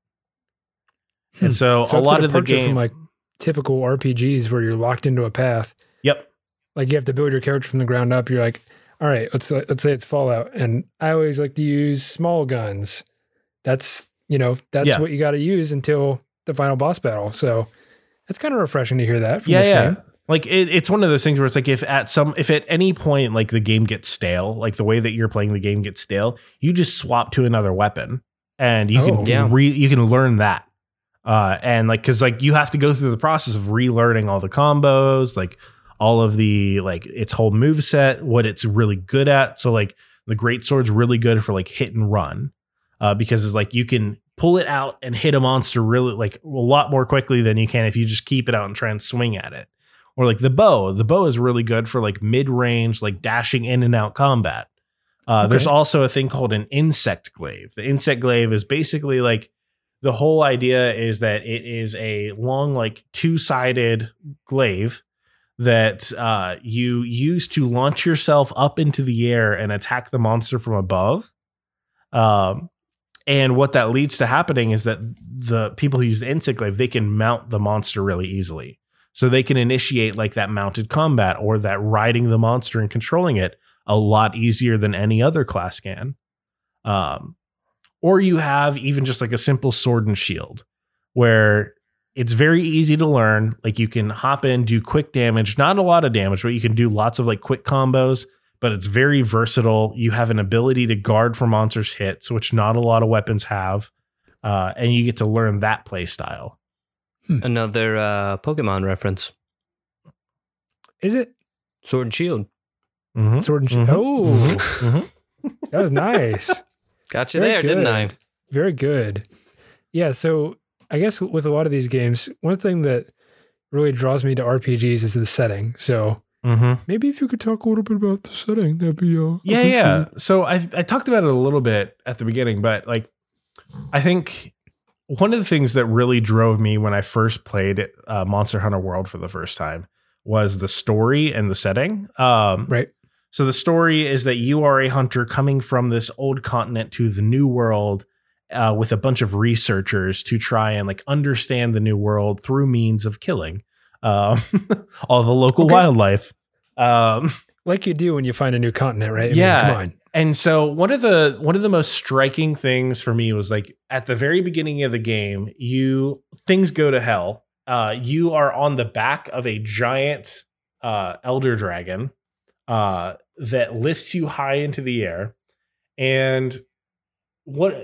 And so a lot of the game, from like typical RPGs where you're locked into a path. Yep. Like you have to build your character from the ground up. You're like, all right, let's say it's Fallout. And I always like to use small guns. That's what you got to use until the final boss battle. So it's kind of refreshing to hear that from this game. Like it's one of those things where it's like if at any point like the game gets stale, like the way that you're playing the game gets stale, you just swap to another weapon and you can learn that. And like because like you have to go through the process of relearning all the combos, like all of the like its whole moveset, what it's really good at. So like the great sword's really good for like hit and run because it's like you can pull it out and hit a monster really like a lot more quickly than you can if you just keep it out and try and swing at it. Or like the bow. The bow is really good for like mid-range, like dashing in and out combat. There's also a thing called an insect glaive. The insect glaive is basically like the whole idea is that it is a long, like two-sided glaive that you use to launch yourself up into the air and attack the monster from above. And what that leads to happening is that the people who use the encyclave, they can mount the monster really easily. So they can initiate like that mounted combat or that riding the monster and controlling it a lot easier than any other class can. Or you have even just like a simple sword and shield where it's very easy to learn. Like you can hop in, do quick damage, not a lot of damage, but you can do lots of like quick combos, but it's very versatile. You have an ability to guard for monsters' hits, which not a lot of weapons have. And you get to learn that play style. Another Pokemon reference. Is it? Sword and Shield. Mm-hmm. Sword and Shield. Mm-hmm. Oh, mm-hmm. That was nice. Got you there, didn't I? Very good. Yeah, so I guess with a lot of these games, one thing that really draws me to RPGs is the setting. So maybe if you could talk a little bit about the setting, that'd be yeah. So I talked about it a little bit at the beginning, but like I think one of the things that really drove me when I first played Monster Hunter World for the first time was the story and the setting. Right. So the story is that you are a hunter coming from this old continent to the new world with a bunch of researchers to try and like understand the new world through means of killing all the local wildlife. Like you do when you find a new continent, right? I mean, come on. And so one of the most striking things for me was like at the very beginning of the game, things go to hell. You are on the back of a giant elder dragon that lifts you high into the air. And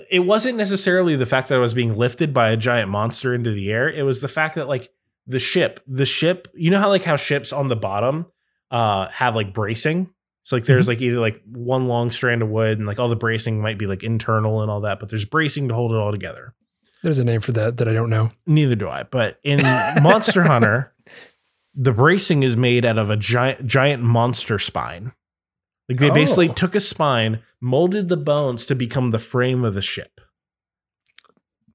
it wasn't necessarily the fact that I was being lifted by a giant monster into the air. It was the fact that like the ship, you know how ships on the bottom have like bracing. So like there's like either like one long strand of wood and like all the bracing might be like internal and all that, but there's bracing to hold it all together. There's a name for that I don't know. Neither do I. But in Monster Hunter, the bracing is made out of a giant monster spine. Like they basically took a spine, molded the bones to become the frame of the ship.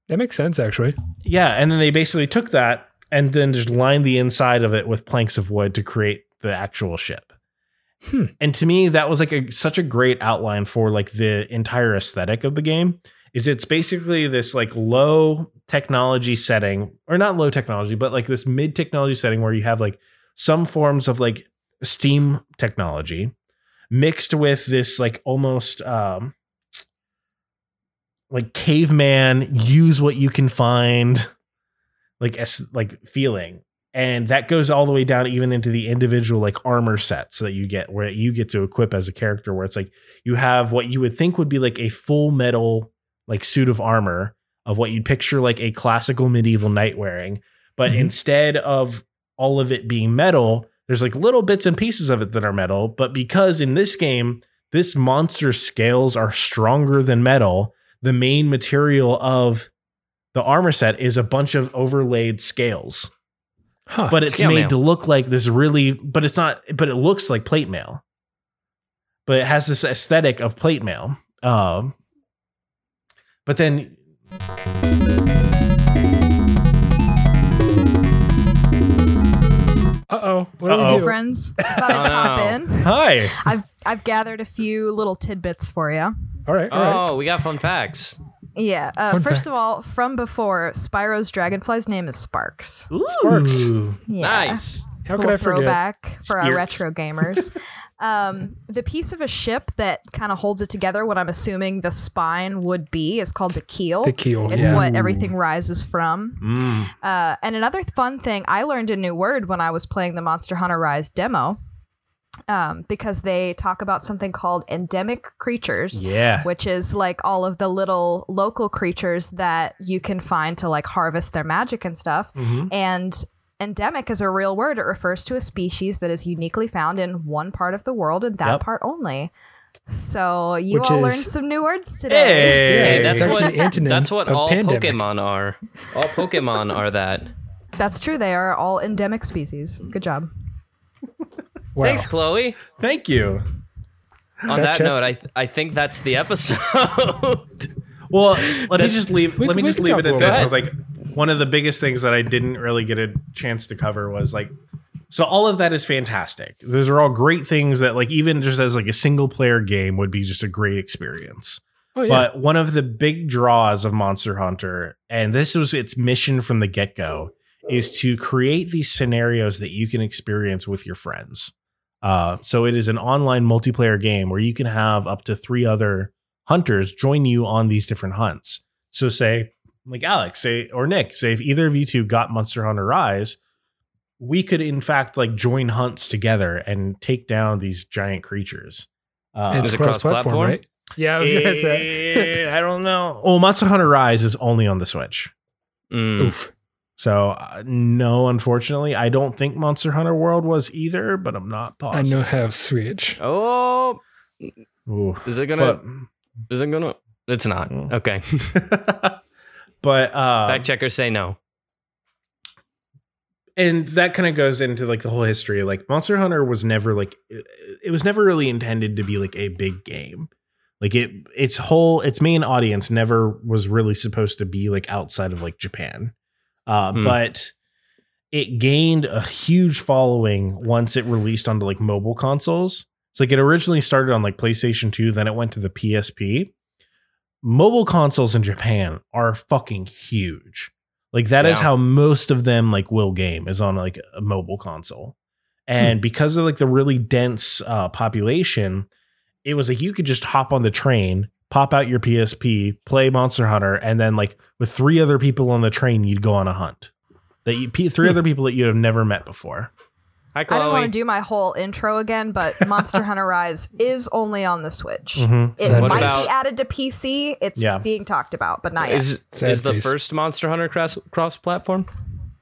That makes sense, actually. Yeah. And then they basically took that and then just lined the inside of it with planks of wood to create the actual ship. And to me, that was like such a great outline for like the entire aesthetic of the game. Is it's basically this like low technology setting, or not low technology, but like this mid technology setting where you have like some forms of like steam technology mixed with this like almost like caveman, use what you can find like feeling. And that goes all the way down even into the individual like armor sets that you get, where you get to equip as a character, where it's like you have what you would think would be like a full metal like suit of armor of what you'd picture like a classical medieval knight wearing. But instead of all of it being metal, there's like little bits and pieces of it that are metal. But because in this game, this monster's scales are stronger than metal, the main material of the armor set is a bunch of overlaid scales. But it's made to look like this really, but it looks like plate mail, but it has this aesthetic of plate mail. But then Hey friends, thought I'd pop in. Hi. I've gathered a few little tidbits for you. All right. We got fun facts. Yeah. First of all, from before, Spyro's dragonfly's name is Sparks. Ooh. Sparks. Yeah. Nice. How could I forget? Throwback for our retro gamers. The piece of a ship that kind of holds it together, what I'm assuming the spine would be, is called the keel. The keel. It's what everything rises from. And another fun thing, I learned a new word when I was playing the Monster Hunter Rise demo. Because they talk about something called endemic creatures, which is like all of the little local creatures that you can find to like harvest their magic and stuff. And endemic is a real word. It refers to a species that is uniquely found in one part of the world and that part only. So you which all learned some new words today. Hey, that's what all pandemic. Pokemon are. All Pokemon are that. That's true. They are all endemic species. Good job. Wow. Thanks, Chloe. Thank you. On that note, I think that's the episode. Well, let me just leave it at this. Like one of the biggest things that I didn't really get a chance to cover was like, so all of that is fantastic. Those are all great things that like even just as like a single player game would be just a great experience. Oh, yeah. But one of the big draws of Monster Hunter, and this was its mission from the get-go, is to create these scenarios that you can experience with your friends. So it is an online multiplayer game where you can have up to 3 other hunters join you on these different hunts. So say, like Alex, say, or Nick, say if either of you two got Monster Hunter Rise, we could in fact like join hunts together and take down these giant creatures. And it's cross-platform, right? Yeah, I was gonna say. I don't know. Well, Monster Hunter Rise is only on the Switch. Mm. Oof. So no, unfortunately, I don't think Monster Hunter World was either, but I'm not positive. I know have Switch. Oh, ooh. Is it gonna? It's not. Oh. Okay. But fact checkers say no. And that kind of goes into like the whole history. Like Monster Hunter was never like it was never really intended to be like a big game. Like its main audience never was really supposed to be like outside of like Japan. But it gained a huge following once it released onto like mobile consoles. So like it originally started on like PlayStation 2, then it went to the PSP. Mobile consoles in Japan are fucking huge. Like that is how most of them like will game is on like a mobile console. And because of like the really dense population, it was like you could just hop on the train, pop out your PSP, play Monster Hunter, and then like with 3 other people on the train, you'd go on a hunt. That 3 other people that you have never met before. Hi, Chloe. I don't want to do my whole intro again, but Monster Hunter Rise is only on the Switch. Mm-hmm. It might be added to PC. It's being talked about, but not yet. Is the first Monster Hunter cross-platform?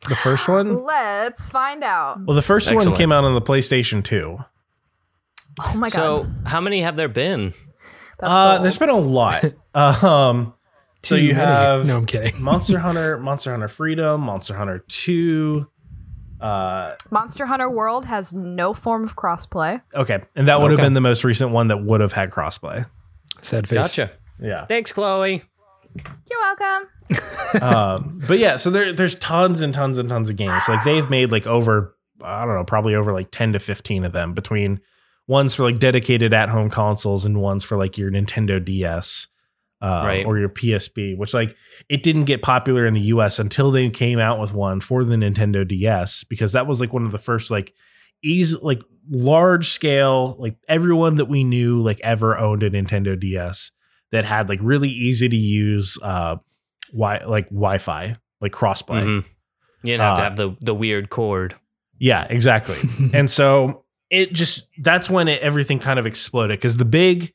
The first one? Let's find out. Well, the first one came out on the PlayStation 2. Oh my God. So how many have there been? There's been a lot. So you have no, I'm kidding. Monster Hunter, Monster Hunter Freedom, Monster Hunter 2. Monster Hunter World has no form of crossplay. Okay, and that would have been the most recent one that would have had crossplay. Sad face. Gotcha. Yeah. Thanks, Chloe. You're welcome. But yeah, so there's tons and tons and tons of games. Like they've made like over, I don't know, probably over like 10 to 15 of them between. One's for like dedicated at-home consoles and one's for like your Nintendo DS or your PSP, which like it didn't get popular in the US until they came out with one for the Nintendo DS, because that was like one of the first like large scale, like everyone that we knew like ever owned a Nintendo DS that had like really easy to use Wi-Fi, like crossplay. Mm-hmm. You didn't have to have the weird cord. Yeah, exactly. And so that's when everything kind of exploded, because the big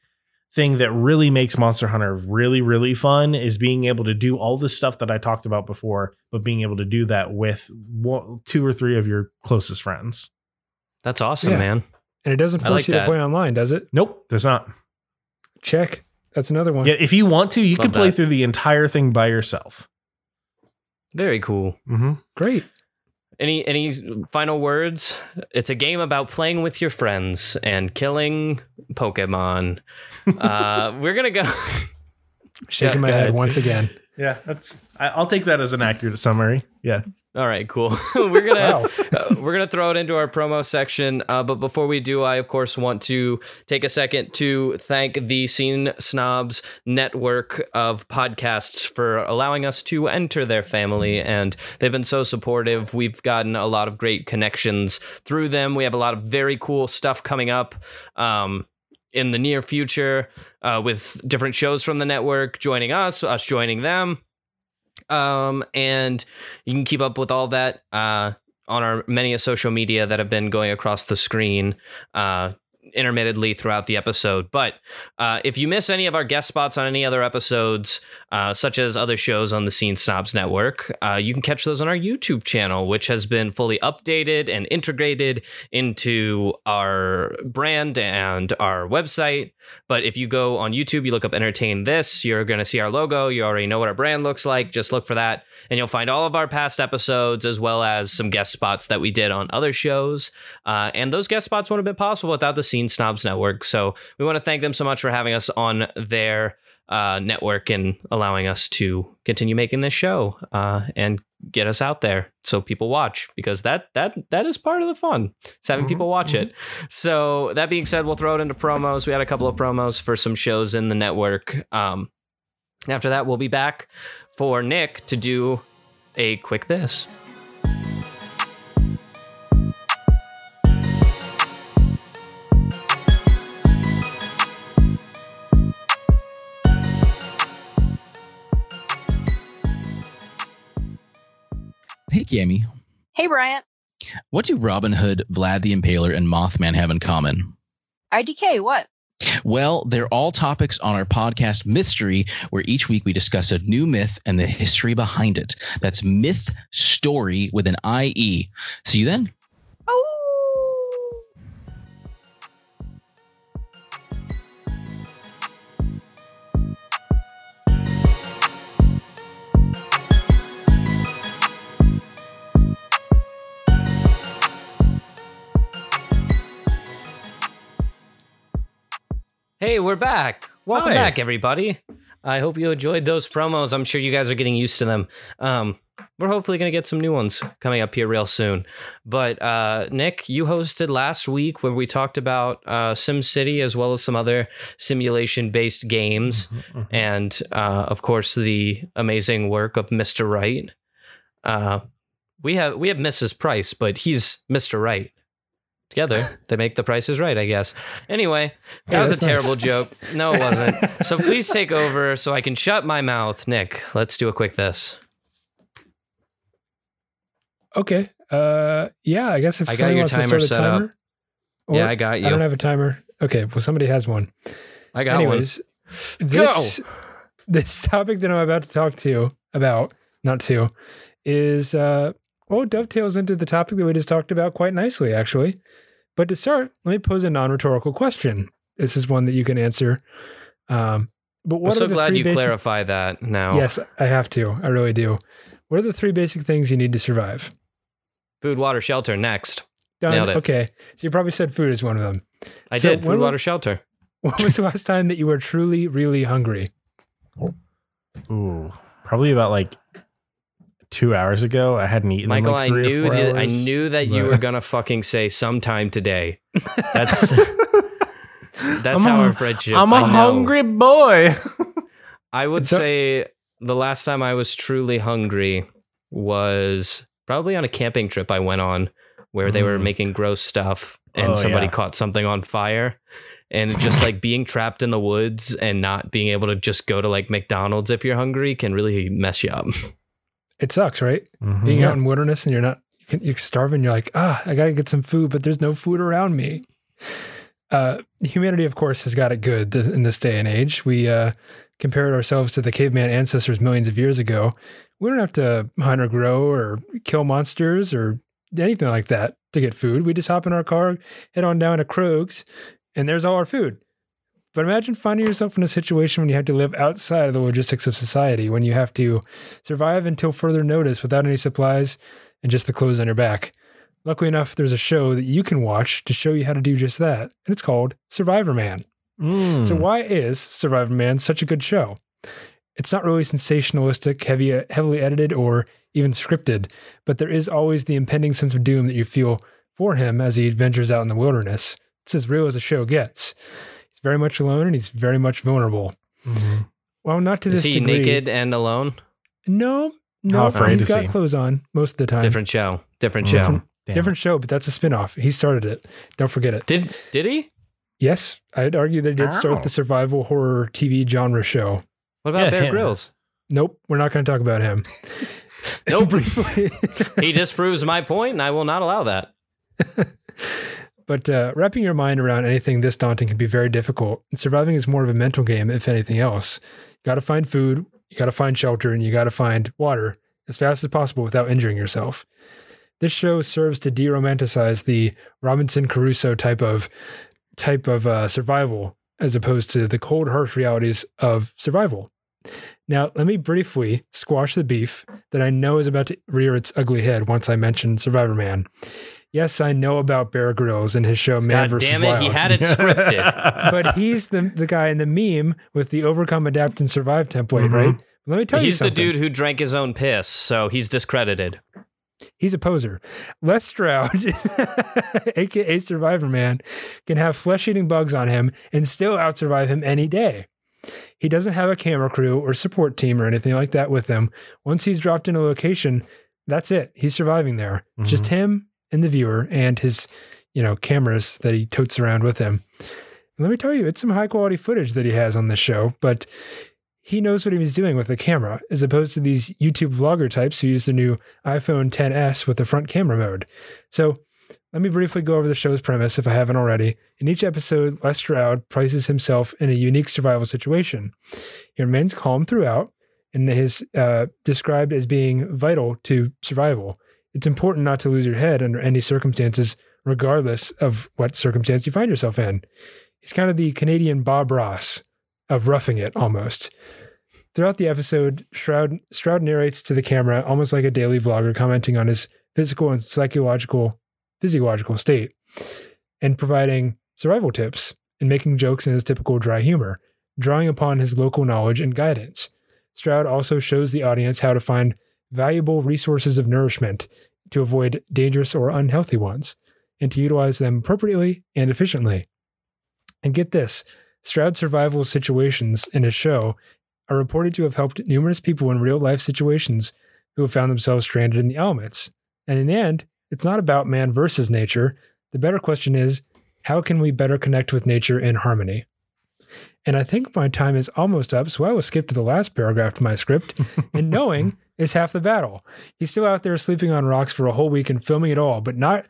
thing that really makes Monster Hunter really, really fun is being able to do all the stuff that I talked about before, but being able to do that with 2 or 3 of your closest friends. That's awesome, man. And it doesn't force you to play online, does it? Nope, does not. Check. That's another one. Yeah, if you want to, you can play through the entire thing by yourself. Very cool. Mm-hmm. Great. Any final words? It's a game about playing with your friends and killing Pokemon. We're going to go. Shaking my head once again. Yeah, I'll take that as an accurate summary. Yeah. All right, cool. We're gonna throw it into our promo section, but before we do, I of course want to take a second to thank the Scene Snobs network of podcasts for allowing us to enter their family, and they've been so supportive. We've gotten a lot of great connections through them. We have a lot of very cool stuff coming up in the near future with different shows from the network joining us joining them. And you can keep up with all that on our many social media that have been going across the screen intermittently throughout the episode. But if you miss any of our guest spots on any other episodes, such as other shows on the Scene Snobs Network, you can catch those on our YouTube channel, which has been fully updated and integrated into our brand and our website. But if you go on YouTube, you look up Entertain This, you're going to see our logo. You already know what our brand looks like. Just look for that, and you'll find all of our past episodes, as well as some guest spots that we did on other shows. And those guest spots wouldn't have been possible without the Scene Snobs Network. So we want to thank them so much for having us on their network and allowing us to continue making this show and get us out there so people watch, because that is part of the fun. It's having people watch it. So that being said, we'll throw it into promos. We had a couple of promos for some shows in the network. After that, we'll be back for Nick to do a quick this. Hey, Yami. Hey, Bryant. What do Robin Hood, Vlad the Impaler, and Mothman have in common? IDK, what? Well, they're all topics on our podcast, Mythstery, where each week we discuss a new myth and the history behind it. That's Mythstory with an IE. See you then. Hey, we're back. Welcome back, everybody. I hope you enjoyed those promos. I'm sure you guys are getting used to them. We're hopefully going to get some new ones coming up here real soon. But Nick, you hosted last week where we talked about SimCity as well as some other simulation-based games. And, of course, the amazing work of Mr. Wright. We have Mrs. Price, but he's Mr. Wright. Together, they make the prices right, I guess. Anyway, that was a terrible joke. No, it wasn't. So please take over so I can shut my mouth. Nick, let's do a quick this. Okay. Yeah, I guess if I got your timer set up. Yeah, I got you. I don't have a timer. Okay, well, somebody has one. I got one. This topic that I'm about to talk to you about, is... it dovetails into the topic that we just talked about quite nicely, actually. But to start, let me pose a non-rhetorical question. This is one that you can answer. But what I'm so glad you clarify that now. Yes, I have to. I really do. What are the three basic things you need to survive? Food, water, shelter. Next. Done. Nailed it. Okay. So you probably said food is one of them. I did. Food, water, shelter. When was the last time that you were truly, really hungry? Ooh, probably about 2 hours ago. I hadn't eaten. Michael, in I knew that you were gonna fucking say sometime today. That's how our friendship. I'm a hungry boy. I would say the last time I was truly hungry was probably on a camping trip I went on where they were making gross stuff and somebody caught something on fire. And just being trapped in the woods and not being able to just go to McDonald's if you're hungry can really mess you up. It sucks, right? Being out in wilderness and you're starving. You're I got to get some food, but there's no food around me. Humanity, of course, has got it good in this day and age. We compared ourselves to the caveman ancestors millions of years ago. We don't have to hunt or grow or kill monsters or anything like that to get food. We just hop in our car, head on down to Kroger's, and there's all our food. But imagine finding yourself in a situation when you have to live outside of the logistics of society, when you have to survive until further notice without any supplies and just the clothes on your back. Luckily enough, there's a show that you can watch to show you how to do just that, and it's called Survivor Man. So why is Survivor Man such a good show? It's not really sensationalistic, heavily edited, or even scripted, but there is always the impending sense of doom that you feel for him as he ventures out in the wilderness. It's as real as a show gets. Very much alone, and he's very much vulnerable. Well, not to this degree. Is he naked and alone? No. He's got clothes on most of the time. Different show, but that's a spinoff. He started it. Don't forget it. Did he? Yes, I'd argue that he did start the survival horror TV genre show. What about Bear Grylls? Nope, we're not going to talk about him. Nope. Briefly. He disproves my point, and I will not allow that. But wrapping your mind around anything this daunting can be very difficult. And surviving is more of a mental game, if anything else. You got to find food, you got to find shelter, and you got to find water as fast as possible without injuring yourself. This show serves to de-romanticize the Robinson Crusoe type of survival, as opposed to the cold, harsh realities of survival. Now, let me briefly squash the beef that I know is about to rear its ugly head once I mention Survivor Man. Yes, I know about Bear Grylls and his show Man vs. Wild. God damn it, he had it scripted. But he's the guy in the meme with the overcome, adapt, and survive template, right? Let me tell you something. He's the dude who drank his own piss, so he's discredited. He's a poser. Les Stroud, a.k.a. Survivor Man, can have flesh-eating bugs on him and still out-survive him any day. He doesn't have a camera crew or support team or anything like that with him. Once he's dropped in a location, that's it. He's surviving there. Mm-hmm. Just him and the viewer and his, cameras that he totes around with him. And let me tell you, it's some high-quality footage that he has on this show, but he knows what he was doing with the camera, as opposed to these YouTube vlogger types who use the new iPhone XS with the front camera mode. So let me briefly go over the show's premise if I haven't already. In each episode, Les Stroud places himself in a unique survival situation. He remains calm throughout and is described as being vital to survival. It's important not to lose your head under any circumstances, regardless of what circumstance you find yourself in. He's kind of the Canadian Bob Ross of roughing it almost. Throughout the episode, Stroud narrates to the camera almost like a daily vlogger, commenting on his physical and physiological state and providing survival tips and making jokes in his typical dry humor, drawing upon his local knowledge and guidance. Stroud also shows the audience how to find valuable resources of nourishment to avoid dangerous or unhealthy ones and to utilize them appropriately and efficiently. And get this, Stroud's survival situations in his show are reported to have helped numerous people in real-life situations who have found themselves stranded in the elements. And in the end, it's not about man versus nature. The better question is, how can we better connect with nature in harmony? And I think my time is almost up, so I will skip to the last paragraph of my script. And knowing is half the battle. He's still out there sleeping on rocks for a whole week and filming it all, but not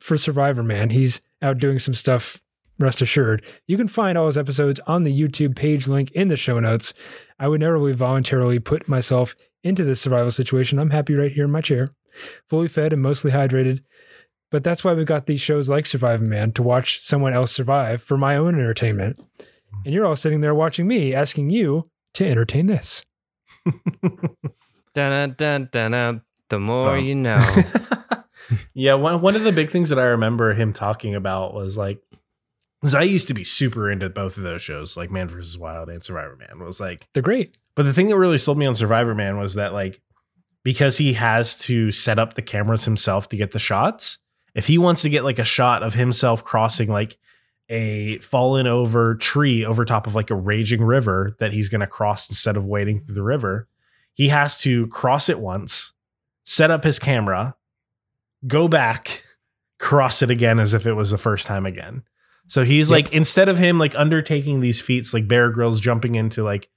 for Survivor Man. He's out doing some stuff, rest assured. You can find all his episodes on the YouTube page link in the show notes. I would never really voluntarily put myself into this survival situation. I'm happy right here in my chair, fully fed and mostly hydrated. But that's why we've got these shows like Survivor Man, to watch someone else survive for my own entertainment. And you're all sitting there watching me, asking you to entertain this. Dun, dun, dun, dun, the more you know. Yeah, one of the big things that I remember him talking about was like, because I used to be super into both of those shows, like Man vs. Wild and Survivor Man. Was like, they're great. But the thing that really sold me on Survivor Man was that, like, because he has to set up the cameras himself to get the shots. If he wants to get like a shot of himself crossing like a fallen over tree over top of like a raging river that he's going to cross instead of wading through the river, he has to cross it once, set up his camera, go back, cross it again as if it was the first time again. So he's like, instead of him like undertaking these feats, like Bear Grylls jumping into like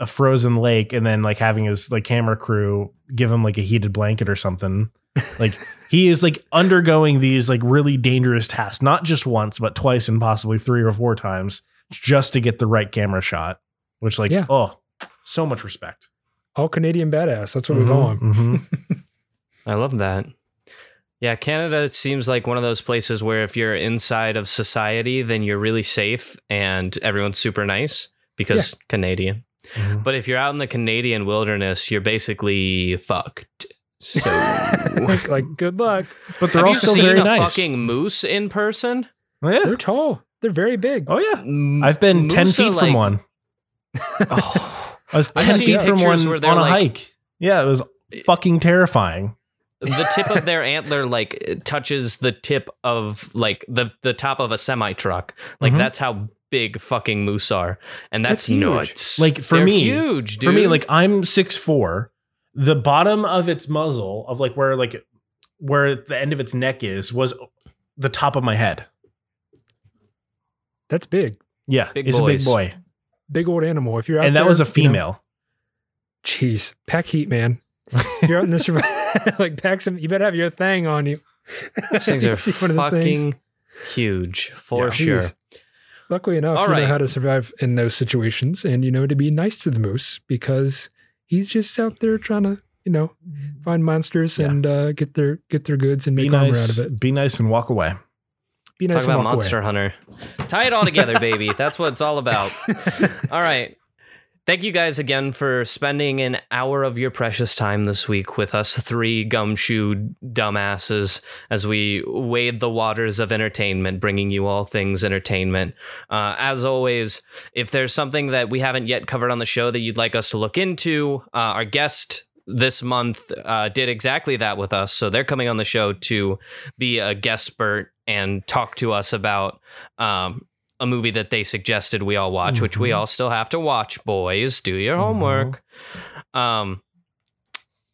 a frozen lake and then like having his like camera crew give him like a heated blanket or something, like he is like undergoing these like really dangerous tasks, not just once, but twice and possibly 3 or 4 times just to get the right camera shot, which like, oh, so much respect. All Canadian badass. That's what we call him. Mm-hmm. I love that. Yeah, Canada seems like one of those places where if you're inside of society, then you're really safe and everyone's super nice because Canadian. Mm-hmm. But if you're out in the Canadian wilderness, you're basically fucked. So, like, good luck. But they're all still very nice. Have you seen a fucking moose in person? Oh, yeah, they're tall. They're very big. Oh yeah, I've been 10 feet from one. Oh, I was 10 feet from one on a hike. Yeah, it was fucking terrifying. The tip of their antler like touches the tip of like the top of a semi truck. Like that's how big fucking moose are, and that's nuts. Like huge, dude. For me, like I'm 6'4". The bottom of its muzzle of where the end of its neck is was the top of my head. That's big. Yeah, it's a big boy, big old animal. If you're out, and that was a female. Jeez, pack heat, man. You're out in this like pack some. You better have your thing on you. These things are fucking huge for sure. Geez. Luckily enough, you know how to survive in those situations, and you know to be nice to the moose because he's just out there trying to, find monsters and get their goods and make armor out of it. Be nice and walk away. Be nice. Talk about Monster Hunter. Tie it all together, baby. That's what it's all about. All right. Thank you guys again for spending an hour of your precious time this week with us three gumshoe dumbasses as we wade the waters of entertainment, bringing you all things entertainment. As always, if there's something that we haven't yet covered on the show that you'd like us to look into, our guest this month did exactly that with us. So they're coming on the show to be a guest spurt and talk to us about a movie that they suggested we all watch, which we all still have to watch, boys. Do your homework.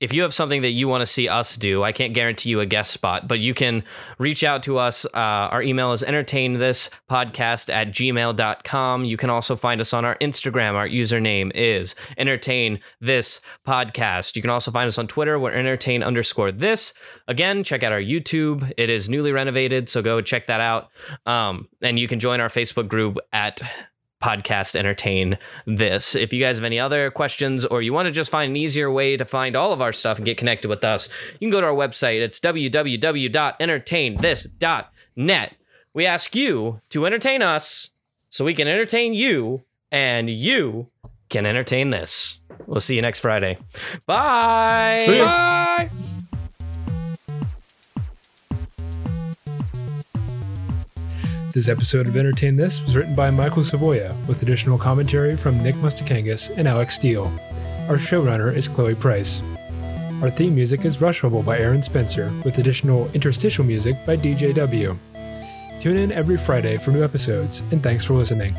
If you have something that you want to see us do, I can't guarantee you a guest spot, but you can reach out to us. Our email is entertainthispodcast@gmail.com. You can also find us on our Instagram. Our username is entertainthispodcast. You can also find us on Twitter. We're entertain_this. Again, check out our YouTube. It is newly renovated, so go check that out. And you can join our Facebook group at Podcast Entertain This. If you guys have any other questions, or you want to just find an easier way to find all of our stuff and get connected with us, you can go to our website. It's www.entertainthis.net. We ask you to entertain us so we can entertain you, and you can entertain this. We'll see you next Friday. Bye. See you. Bye. This episode of Entertain This was written by Michael Savoia, with additional commentary from Nick Mustakangas and Alex Steele. Our showrunner is Chloe Price. Our theme music is Rush Hubble by Aaron Spencer, with additional interstitial music by DJW. Tune in every Friday for new episodes, and thanks for listening.